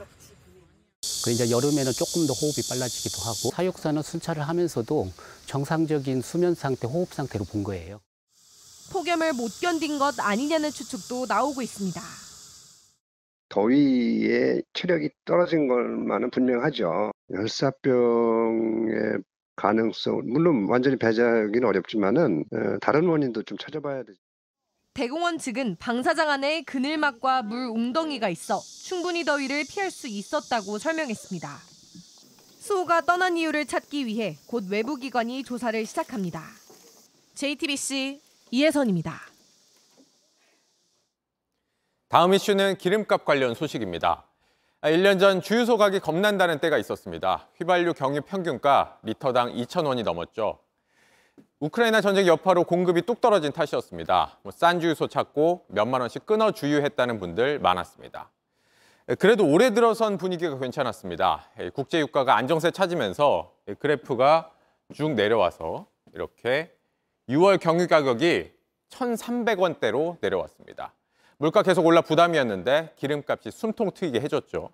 그 이제 여름에는 조금 더 호흡이 빨라지기도 하고 사육사는 순찰을 하면서도 정상적인 수면 상태, 호흡 상태로 본 거예요. 폭염을 못 견딘 것 아니냐는 추측도 나오고 있습니다. 더위에 체력이 떨어진 것만은 분명하죠. 열사병의 가능성, 물론 완전히 배제하기는 어렵지만은 다른 원인도 좀 찾아봐야 되죠. 대공원 측은 방사장 안에 그늘막과 물 웅덩이가 있어 충분히 더위를 피할 수 있었다고 설명했습니다. 수호가 떠난 이유를 찾기 위해 곧 외부기관이 조사를 시작합니다. 제이티비씨 이혜선입니다. 다음 이슈는 기름값 관련 소식입니다. 일 년 전 주유소 가기 겁난다는 때가 있었습니다. 휘발유 경유 평균가 리터당 이천 원이 넘었죠. 우크라이나 전쟁 여파로 공급이 뚝 떨어진 탓이었습니다. 뭐 싼 주유소 찾고 몇만 원씩 끊어 주유했다는 분들 많았습니다. 그래도 올해 들어선 분위기가 괜찮았습니다. 국제 유가가 안정세 찾으면서 그래프가 쭉 내려와서 이렇게 유월 경유 가격이 천삼백 원대로 내려왔습니다. 물가 계속 올라 부담이었는데 기름값이 숨통 트이게 해줬죠.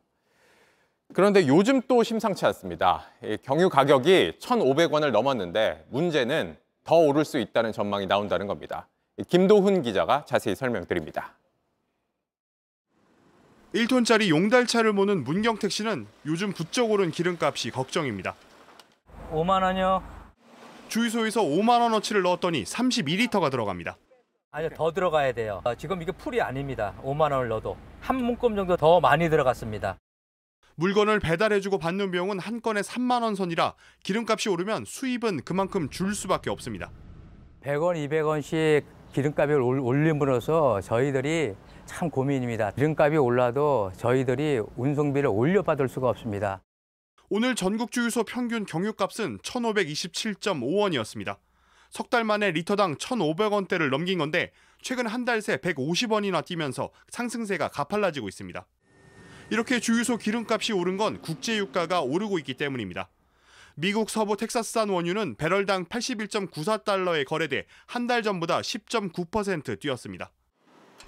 그런데 요즘 또 심상치 않습니다. 경유 가격이 천오백 원을 넘었는데 문제는 더 오를 수 있다는 전망이 나온다는 겁니다. 김도훈 기자가 자세히 설명드립니다. 일 톤짜리 용달차를 모는 문경택 씨는 요즘 부쩍 오른 기름값이 걱정입니다. 오만 원이요. 주유소에서 오만 원어치를 넣었더니 삼십이 리터가 들어갑니다. 아니요, 더 들어가야 돼요. 지금 이게 풀이 아닙니다. 오만 원을 넣어도. 한 묶음 정도 더 많이 들어갔습니다. 물건을 배달해주고 받는 비용은 한 건에 삼만 원 선이라 기름값이 오르면 수입은 그만큼 줄 수밖에 없습니다. 백 원, 이백 원씩 기름값이 올림으로써 저희들이 참 고민입니다. 기름값이 올라도 저희들이 운송비를 올려받을 수가 없습니다. 오늘 전국 주유소 평균 경유값은 천오백이십칠 점 오 원이었습니다. 석 달 만에 리터당 천오백 원대를 넘긴 건데 최근 한 달 새 백오십 원이나 뛰면서 상승세가 가팔라지고 있습니다. 이렇게 주유소 기름값이 오른 건 국제 유가가 오르고 있기 때문입니다. 미국 서부 텍사스산 원유는 배럴당 팔십일 점 구사 달러에 거래돼 한 달 전보다 십 점 구 퍼센트 뛰었습니다.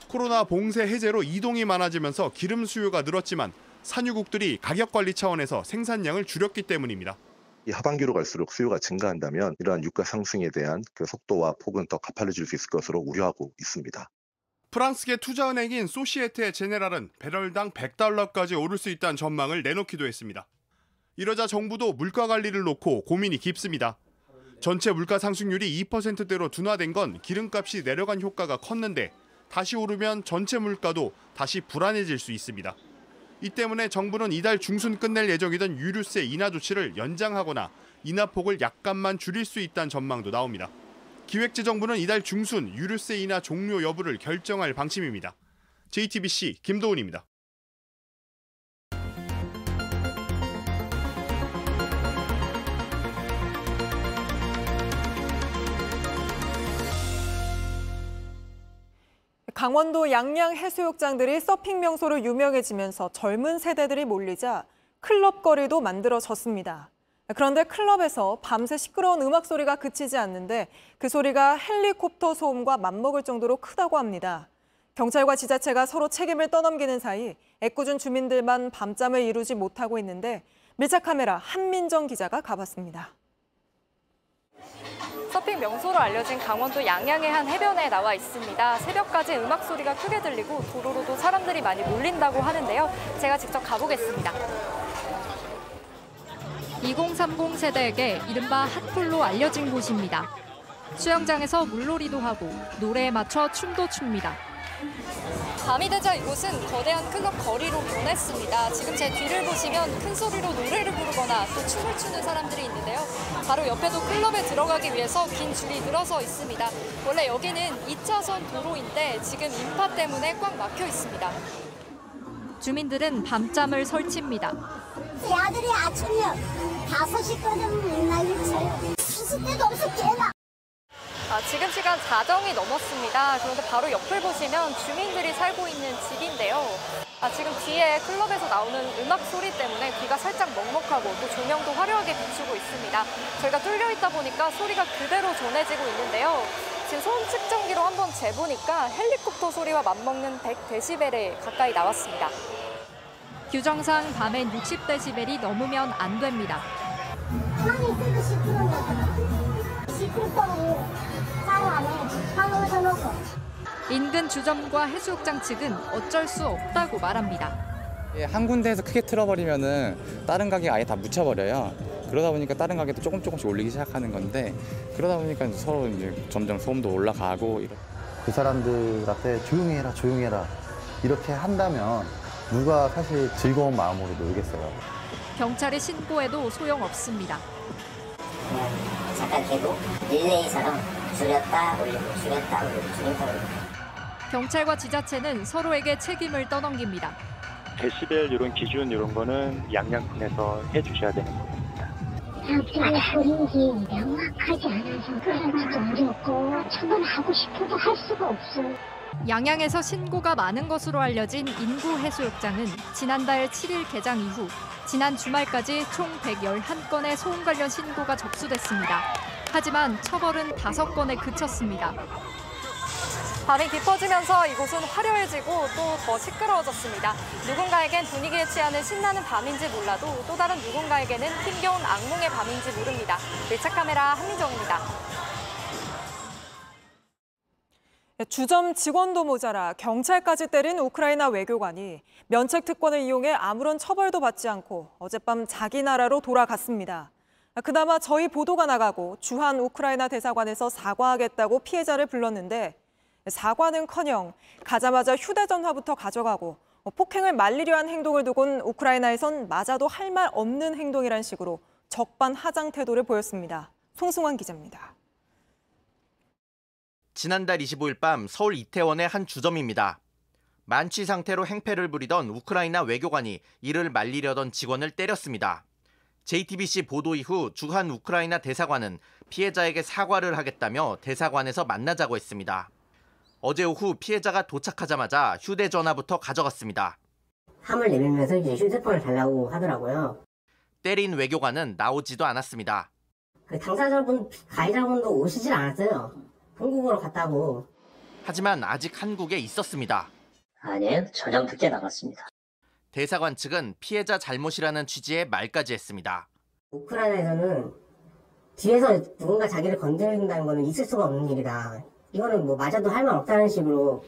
코로나 봉쇄 해제로 이동이 많아지면서 기름 수요가 늘었지만 산유국들이 가격 관리 차원에서 생산량을 줄였기 때문입니다. 이 하반기로 갈수록 수요가 증가한다면 이러한 유가 상승에 대한 그 속도와 폭은 더 가팔려질 수 있을 것으로 우려하고 있습니다. 프랑스계 투자은행인 소시에테 제네랄은 배럴당 백 달러까지 오를 수 있다는 전망을 내놓기도 했습니다. 이러자 정부도 물가 관리를 놓고 고민이 깊습니다. 전체 물가 상승률이 이 퍼센트대로 둔화된 건 기름값이 내려간 효과가 컸는데 다시 오르면 전체 물가도 다시 불안해질 수 있습니다. 이 때문에 정부는 이달 중순 끝낼 예정이던 유류세 인하 조치를 연장하거나 인하폭을 약간만 줄일 수 있다는 전망도 나옵니다. 기획재정부는 이달 중순 유류세 인하 종료 여부를 결정할 방침입니다. 제이티비씨 김도훈입니다. 강원도 양양 해수욕장들이 서핑 명소로 유명해지면서 젊은 세대들이 몰리자 클럽 거리도 만들어졌습니다. 그런데 클럽에서 밤새 시끄러운 음악 소리가 그치지 않는데 그 소리가 헬리콥터 소음과 맞먹을 정도로 크다고 합니다. 경찰과 지자체가 서로 책임을 떠넘기는 사이 애꿎은 주민들만 밤잠을 이루지 못하고 있는데 밀착카메라 한민정 기자가 가봤습니다. 서핑 명소로 알려진 강원도 양양의 한 해변에 나와 있습니다. 새벽까지 음악 소리가 크게 들리고 도로로도 사람들이 많이 몰린다고 하는데요. 제가 직접 가보겠습니다. 이공삼공 세대에게 이른바 핫플로 알려진 곳입니다. 수영장에서 물놀이도 하고 노래에 맞춰 춤도 춥니다. 밤이 되자 이곳은 거대한 클럽 거리로 변했습니다. 지금 제 뒤를 보시면 큰 소리로 노래를 부르거나 또 춤을 추는 사람들이 있는데요. 바로 옆에도 클럽에 들어가기 위해서 긴 줄이 늘어서 있습니다. 원래 여기는 이 차선 도로인데 지금 인파 때문에 꽉 막혀 있습니다. 주민들은 밤잠을 설칩니다. 제 아들이 아침에 다섯 시까지는 맨날 쳐요. 무슨 때도 없어 깨나. 아, 지금 시간 자정이 넘었습니다. 그런데 바로 옆을 보시면 주민들이 살고 있는 집인데요. 아, 지금 뒤에 클럽에서 나오는 음악 소리 때문에 귀가 살짝 먹먹하고 또 조명도 화려하게 비추고 있습니다. 저희가 뚫려 있다 보니까 소리가 그대로 전해지고 있는데요. 지금 소음 측정기로 한번 재보니까 헬리콥터 소리와 맞먹는 백 데시벨에 가까이 나왔습니다. 규정상 밤엔 육십 데시벨이 넘으면 안 됩니다. 인근 주점과 해수욕장 측은 어쩔 수 없다고 말합니다. 한 군데에서 크게 틀어버리면은 다른 가게 아예 다 묻혀버려요. 그러다 보니까 다른 가게도 조금 조금씩 올리기 시작하는 건데 그러다 보니까 이제 서로 이제 점점 소음도 올라가고 이런. 그 사람들한테 조용히 해라, 조용히 해라 이렇게 한다면 누가 사실 즐거운 마음으로 놀겠어요. 경찰에 신고해도 소용없습니다. 잠깐 계속 릴레이처럼 줄였다 올리고 줄였다 올리고 줄였다 올리고. 경찰과 지자체는 서로에게 책임을 떠넘깁니다. 데시벨 이런 기준 이런 거는 양양군에서 해주셔야 되는 겁니다. 상태가 소인지 명확하지 않아서 그러기도 어렵고 처분하고 싶어도 할 수가 없어요. 양양에서 신고가 많은 것으로 알려진 인구 해수욕장은 지난달 칠 일 개장 이후 지난 주말까지 총 백십일 건의 소음 관련 신고가 접수됐습니다. 하지만 처벌은 다섯 건에 그쳤습니다. 밤이 깊어지면서 이곳은 화려해지고 또 더 시끄러워졌습니다. 누군가에겐 분위기에 취하는 신나는 밤인지 몰라도 또 다른 누군가에게는 힘겨운 악몽의 밤인지 모릅니다. 밀착카메라 한민정입니다. 주점 직원도 모자라 경찰까지 때린 우크라이나 외교관이 면책 특권을 이용해 아무런 처벌도 받지 않고 어젯밤 자기 나라로 돌아갔습니다. 그나마 저희 보도가 나가고 주한 우크라이나 대사관에서 사과하겠다고 피해자를 불렀는데 사과는커녕 가자마자 휴대전화부터 가져가고 폭행을 말리려 한 행동을 두곤 우크라이나에선 맞아도 할 말 없는 행동이란 식으로 적반하장 태도를 보였습니다. 송승환 기자입니다. 지난달 이십오 일 밤 서울 이태원의 한 주점입니다. 만취 상태로 행패를 부리던 우크라이나 외교관이 이를 말리려던 직원을 때렸습니다. 제이티비씨 보도 이후 주한 우크라이나 대사관은 피해자에게 사과를 하겠다며 대사관에서 만나자고 했습니다. 어제 오후 피해자가 도착하자마자 휴대전화부터 가져갔습니다. 함을 내밀면서 이제 휴대폰을 달라고 하더라고요. 때린 외교관은 나오지도 않았습니다. 그 당사자분, 가해자분도 오시질 않았어요. 한국으로 갔다고. 하지만 아직 한국에 있었습니다. 아니에요. 저녁 늦게 나갔습니다. 대사관 측은 피해자 잘못이라는 취지의 말까지 했습니다. 우크라이나에서는 뒤에서 누군가 자기를 건드린다는 것은 있을 수가 없는 일이다. 이거는 뭐 맞아도 할 말 없다는 식으로.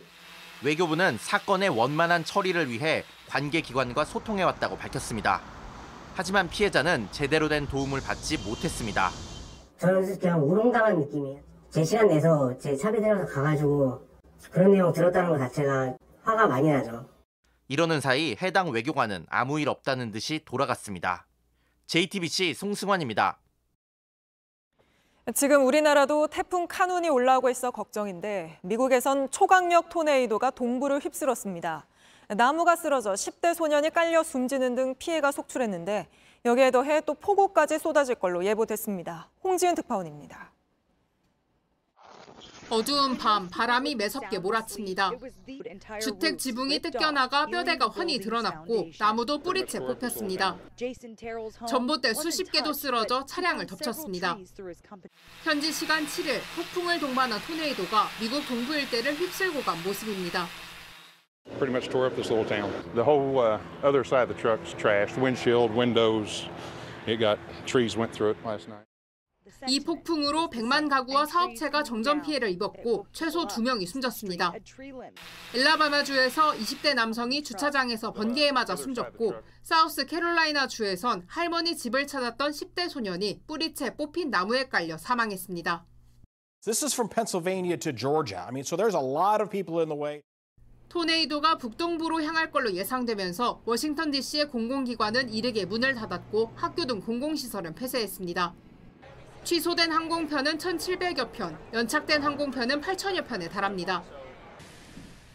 외교부는 사건의 원만한 처리를 위해 관계기관과 소통해왔다고 밝혔습니다. 하지만 피해자는 제대로 된 도움을 받지 못했습니다. 저는 그냥 우롱당한 느낌이에요. 제 시간 내서 제 차비 들어서 가가지고 그런 내용 들었다는 것 자체가 화가 많이 나죠. 이러는 사이 해당 외교관은 아무 일 없다는 듯이 돌아갔습니다. 제이티비씨 송승환입니다. 지금 우리나라도 태풍 카눈이 올라오고 있어 걱정인데 미국에선 초강력 토네이도가 동부를 휩쓸었습니다. 나무가 쓰러져 십 대 소년이 깔려 숨지는 등 피해가 속출했는데 여기에 더해 또 폭우까지 쏟아질 걸로 예보됐습니다. 홍지은 특파원입니다. 어두운 밤, 바람이 매섭게 몰아칩니다. 주택 지붕이 뜯겨나가 뼈대가 훤히 드러났고 나무도 뿌리채 뽑혔습니다. 전봇대 수십 개도 쓰러져 차량을 덮쳤습니다. 현지 시간 칠 일 폭풍을 동반한 토네이도가 미국 동부 일대를 휩쓸고 간 모습입니다. Pretty much tore up this little town. The whole uh, other side of the truck's trashed, windshield, windows. It got trees went through it last night. 이 폭풍으로 백만 가구와 사업체가 정전 피해를 입었고 최소 두 명이 숨졌습니다. 일라바마주에서 이십 대 남성이 주차장에서 번개에 맞아 숨졌고 사우스캐롤라이나주에선 할머니 집을 찾았던 십 대 소년이 뿌리채 뽑힌 나무에 깔려 사망했습니다. 토네이도가 북동부로 향할 걸로 예상되면서 워싱턴 디씨의 공공기관은 이르게 문을 닫았고 학교 등 공공시설은 폐쇄했습니다. 취소된 항공편은 천칠백여 편, 연착된 항공편은 팔천여 편에 달합니다.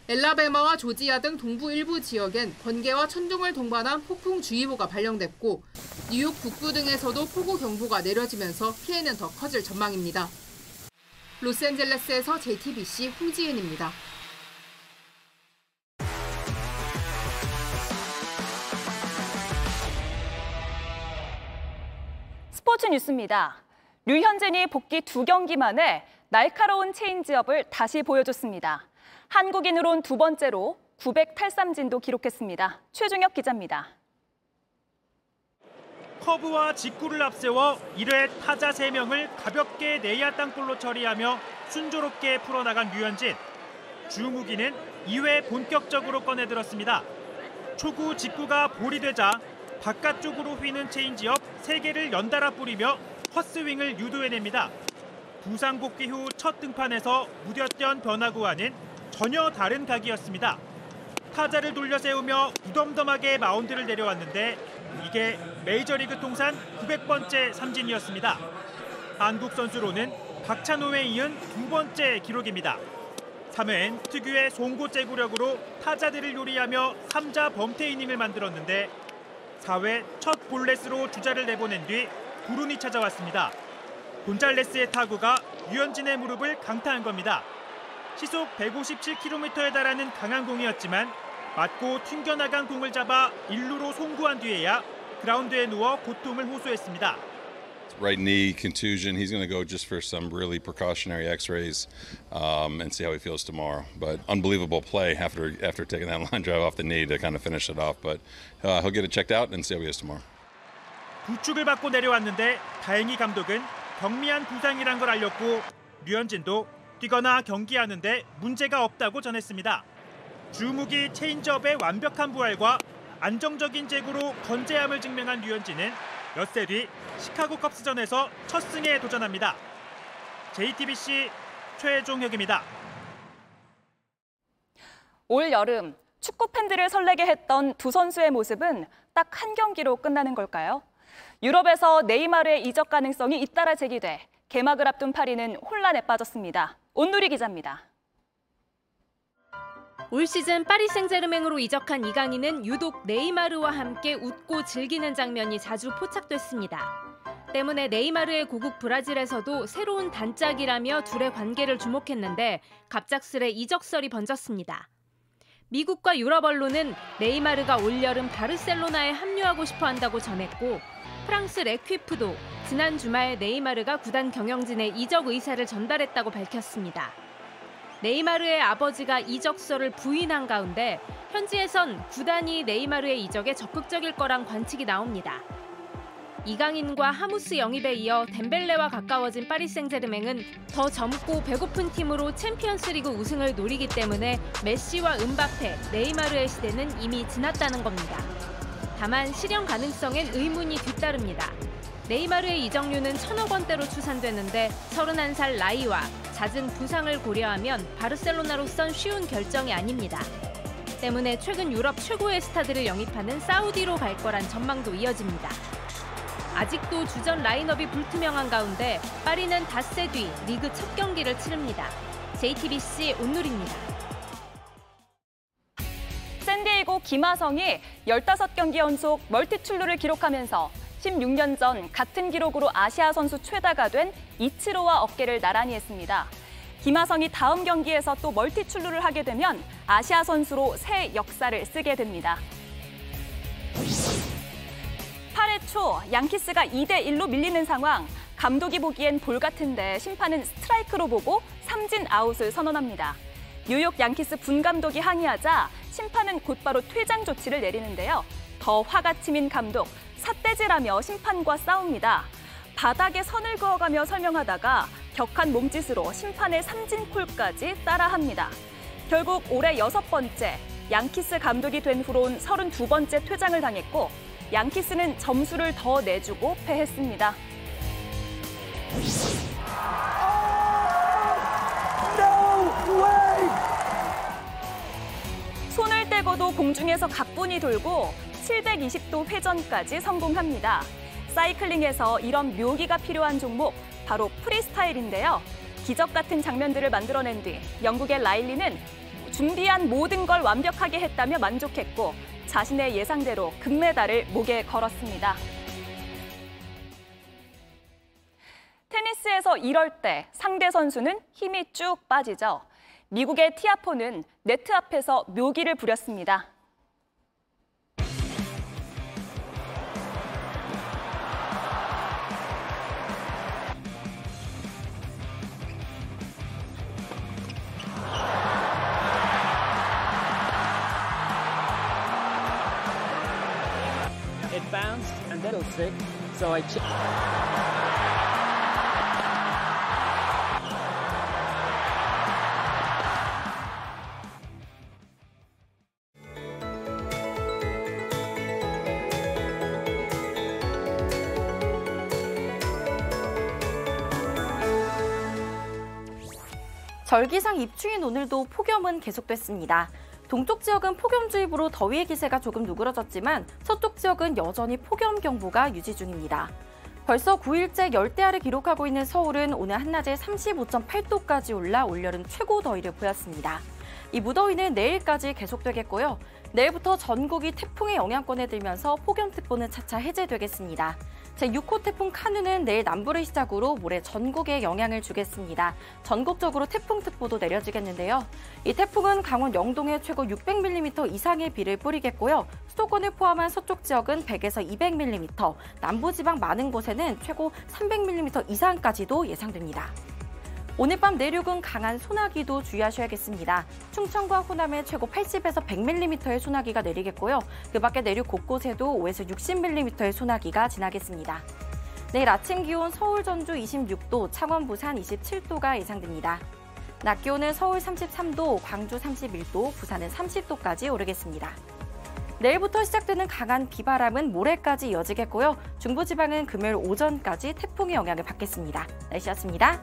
엘라베마와 조지아 등 동부 일부 지역엔 번개와 천둥을 동반한 폭풍주의보가 발령됐고 뉴욕 북부 등에서도 폭우경보가 내려지면서 피해는 더 커질 전망입니다. 로스앤젤레스에서 제이티비씨 홍지은입니다. 스포츠 뉴스입니다. 류현진이 복귀 두 경기 만에 날카로운 체인지업을 다시 보여줬습니다. 한국인으론 두 번째로 구백 탈삼진도 기록했습니다. 최중혁 기자입니다. 커브와 직구를 앞세워 일 회 타자 세 명을 가볍게 내야 땅볼로 처리하며 순조롭게 풀어나간 류현진. 주무기는 이 회 본격적으로 꺼내들었습니다. 초구 직구가 볼이 되자 바깥쪽으로 휘는 체인지업 세 개를 연달아 뿌리며 헛스윙을 유도해냅니다. 부상 복귀 후 첫 등판에서 무뎌뜬 변화구와는 전혀 다른 각이었습니다. 타자를 돌려 세우며 무덤덤하게 마운드를 내려왔는데 이게 메이저리그 통산 구백 번째 삼진이었습니다. 한국 선수로는 박찬호에 이은 두 번째 기록입니다. 삼 회엔 특유의 송곳재구력으로 타자들을 요리하며 삼자 범퇴 이닝을 만들었는데 사 회 첫 볼넷으로 주자를 내보낸 뒤 불운이 찾아왔습니다. 곤잘레스의 타구가 류현진의 무릎을 강타한 겁니다. 시속 백오십칠 킬로미터에 달하는 강한 공이었지만 맞고 튕겨나간 공을 잡아 일루로 송구한 뒤에야 그라운드에 누워 고통을 호소했습니다. Right knee contusion. He's going to go just for some really precautionary X-rays um, and see how he feels tomorrow. But unbelievable play after after taking that line drive off the knee to kind of finish it off. But uh, he'll get it checked out and see how he is tomorrow. 부축을 받고 내려왔는데 다행히 감독은 경미한 부상이란 걸 알렸고 류현진도 뛰거나 경기하는데 문제가 없다고 전했습니다. 주무기 체인지업의 완벽한 부활과 안정적인 제구로 건재함을 증명한 류현진은 엿새 뒤 시카고 컵스전에서 첫 승에 도전합니다. 제이티비씨 최종혁입니다. 올 여름 축구 팬들을 설레게 했던 두 선수의 모습은 딱 한 경기로 끝나는 걸까요? 유럽에서 네이마르의 이적 가능성이 잇따라 제기돼 개막을 앞둔 파리는 혼란에 빠졌습니다. 온누리 기자입니다. 올 시즌 파리생제르맹으로 이적한 이강인은 유독 네이마르와 함께 웃고 즐기는 장면이 자주 포착됐습니다. 때문에 네이마르의 고국 브라질에서도 새로운 단짝이라며 둘의 관계를 주목했는데 갑작스레 이적설이 번졌습니다. 미국과 유럽 언론은 네이마르가 올여름 바르셀로나에 합류하고 싶어 한다고 전했고 프랑스 레퀴프도 지난 주말 네이마르가 구단 경영진에 이적 의사를 전달했다고 밝혔습니다. 네이마르의 아버지가 이적설을 부인한 가운데 현지에선 구단이 네이마르의 이적에 적극적일 거란 관측이 나옵니다. 이강인과 하무스 영입에 이어 덴벨레와 가까워진 파리 생제르맹은 더 젊고 배고픈 팀으로 챔피언스리그 우승을 노리기 때문에 메시와 음바페, 네이마르의 시대는 이미 지났다는 겁니다. 다만 실현 가능성엔 의문이 뒤따릅니다. 네이마르의 이적료는 천억 원대로 추산되는데 서른한 살 나이와 잦은 부상을 고려하면 바르셀로나로선 쉬운 결정이 아닙니다. 때문에 최근 유럽 최고의 스타들을 영입하는 사우디로 갈 거란 전망도 이어집니다. 아직도 주전 라인업이 불투명한 가운데 파리는 닷새 뒤 리그 첫 경기를 치릅니다. 제이티비씨 온누리입니다. 샌디에이고 김하성이 열다섯 경기 연속 멀티출루를 기록하면서 십육 년 전 같은 기록으로 아시아 선수 최다가 된 이치로와 어깨를 나란히 했습니다. 김하성이 다음 경기에서 또 멀티출루를 하게 되면 아시아 선수로 새 역사를 쓰게 됩니다. 팔 회 초 양키스가 이 대 일로 밀리는 상황. 감독이 보기엔 볼 같은데 심판은 스트라이크로 보고 삼진 아웃을 선언합니다. 뉴욕 양키스 분 감독이 항의하자 심판은 곧바로 퇴장 조치를 내리는데요. 더 화가 치민 감독, 삿대질하며 심판과 싸웁니다. 바닥에 선을 그어가며 설명하다가 격한 몸짓으로 심판의 삼진콜까지 따라합니다. 결국 올해 여섯 번째, 양키스 감독이 된 후로는 서른두 번째 퇴장을 당했고 양키스는 점수를 더 내주고 패했습니다. 최고도 공중에서 각분이 돌고 칠백이십 도 회전까지 성공합니다. 사이클링에서 이런 묘기가 필요한 종목, 바로 프리스타일인데요. 기적 같은 장면들을 만들어낸 뒤 영국의 라일리는 준비한 모든 걸 완벽하게 했다며 만족했고 자신의 예상대로 금메달을 목에 걸었습니다. 테니스에서 이럴 때 상대 선수는 힘이 쭉 빠지죠. 미국의 티아포는 네트 앞에서 묘기를 부렸습니다. It bounced and then it was sick, so I checked. 절기상 입추인 오늘도 폭염은 계속됐습니다. 동쪽 지역은 폭염주의보로 더위의 기세가 조금 누그러졌지만 서쪽 지역은 여전히 폭염경보가 유지 중입니다. 벌써 구 일째 열대야를 기록하고 있는 서울은 오늘 한낮에 삼십오 점 팔 도까지 올라 올여름 최고 더위를 보였습니다. 이 무더위는 내일까지 계속되겠고요. 내일부터 전국이 태풍의 영향권에 들면서 폭염특보는 차차 해제되겠습니다. 제육 호 태풍 카눈은 내일 남부를 시작으로 모레 전국에 영향을 주겠습니다. 전국적으로 태풍특보도 내려지겠는데요. 이 태풍은 강원 영동에 최고 육백 밀리미터 이상의 비를 뿌리겠고요. 수도권을 포함한 서쪽 지역은 백에서 이백 밀리미터, 남부지방 많은 곳에는 최고 삼백 밀리미터 이상까지도 예상됩니다. 오늘 밤 내륙은 강한 소나기도 주의하셔야겠습니다. 충청과 호남에 최고 팔십에서 백 밀리미터의 소나기가 내리겠고요. 그 밖에 내륙 곳곳에도 오에서 육십 밀리미터의 소나기가 지나겠습니다. 내일 아침 기온 서울, 전주 이십육 도, 창원, 부산 이십칠 도가 예상됩니다. 낮 기온은 서울 삼십삼 도, 광주 삼십일 도, 부산은 삼십 도까지 오르겠습니다. 내일부터 시작되는 강한 비바람은 모레까지 이어지겠고요. 중부지방은 금요일 오전까지 태풍의 영향을 받겠습니다. 날씨였습니다.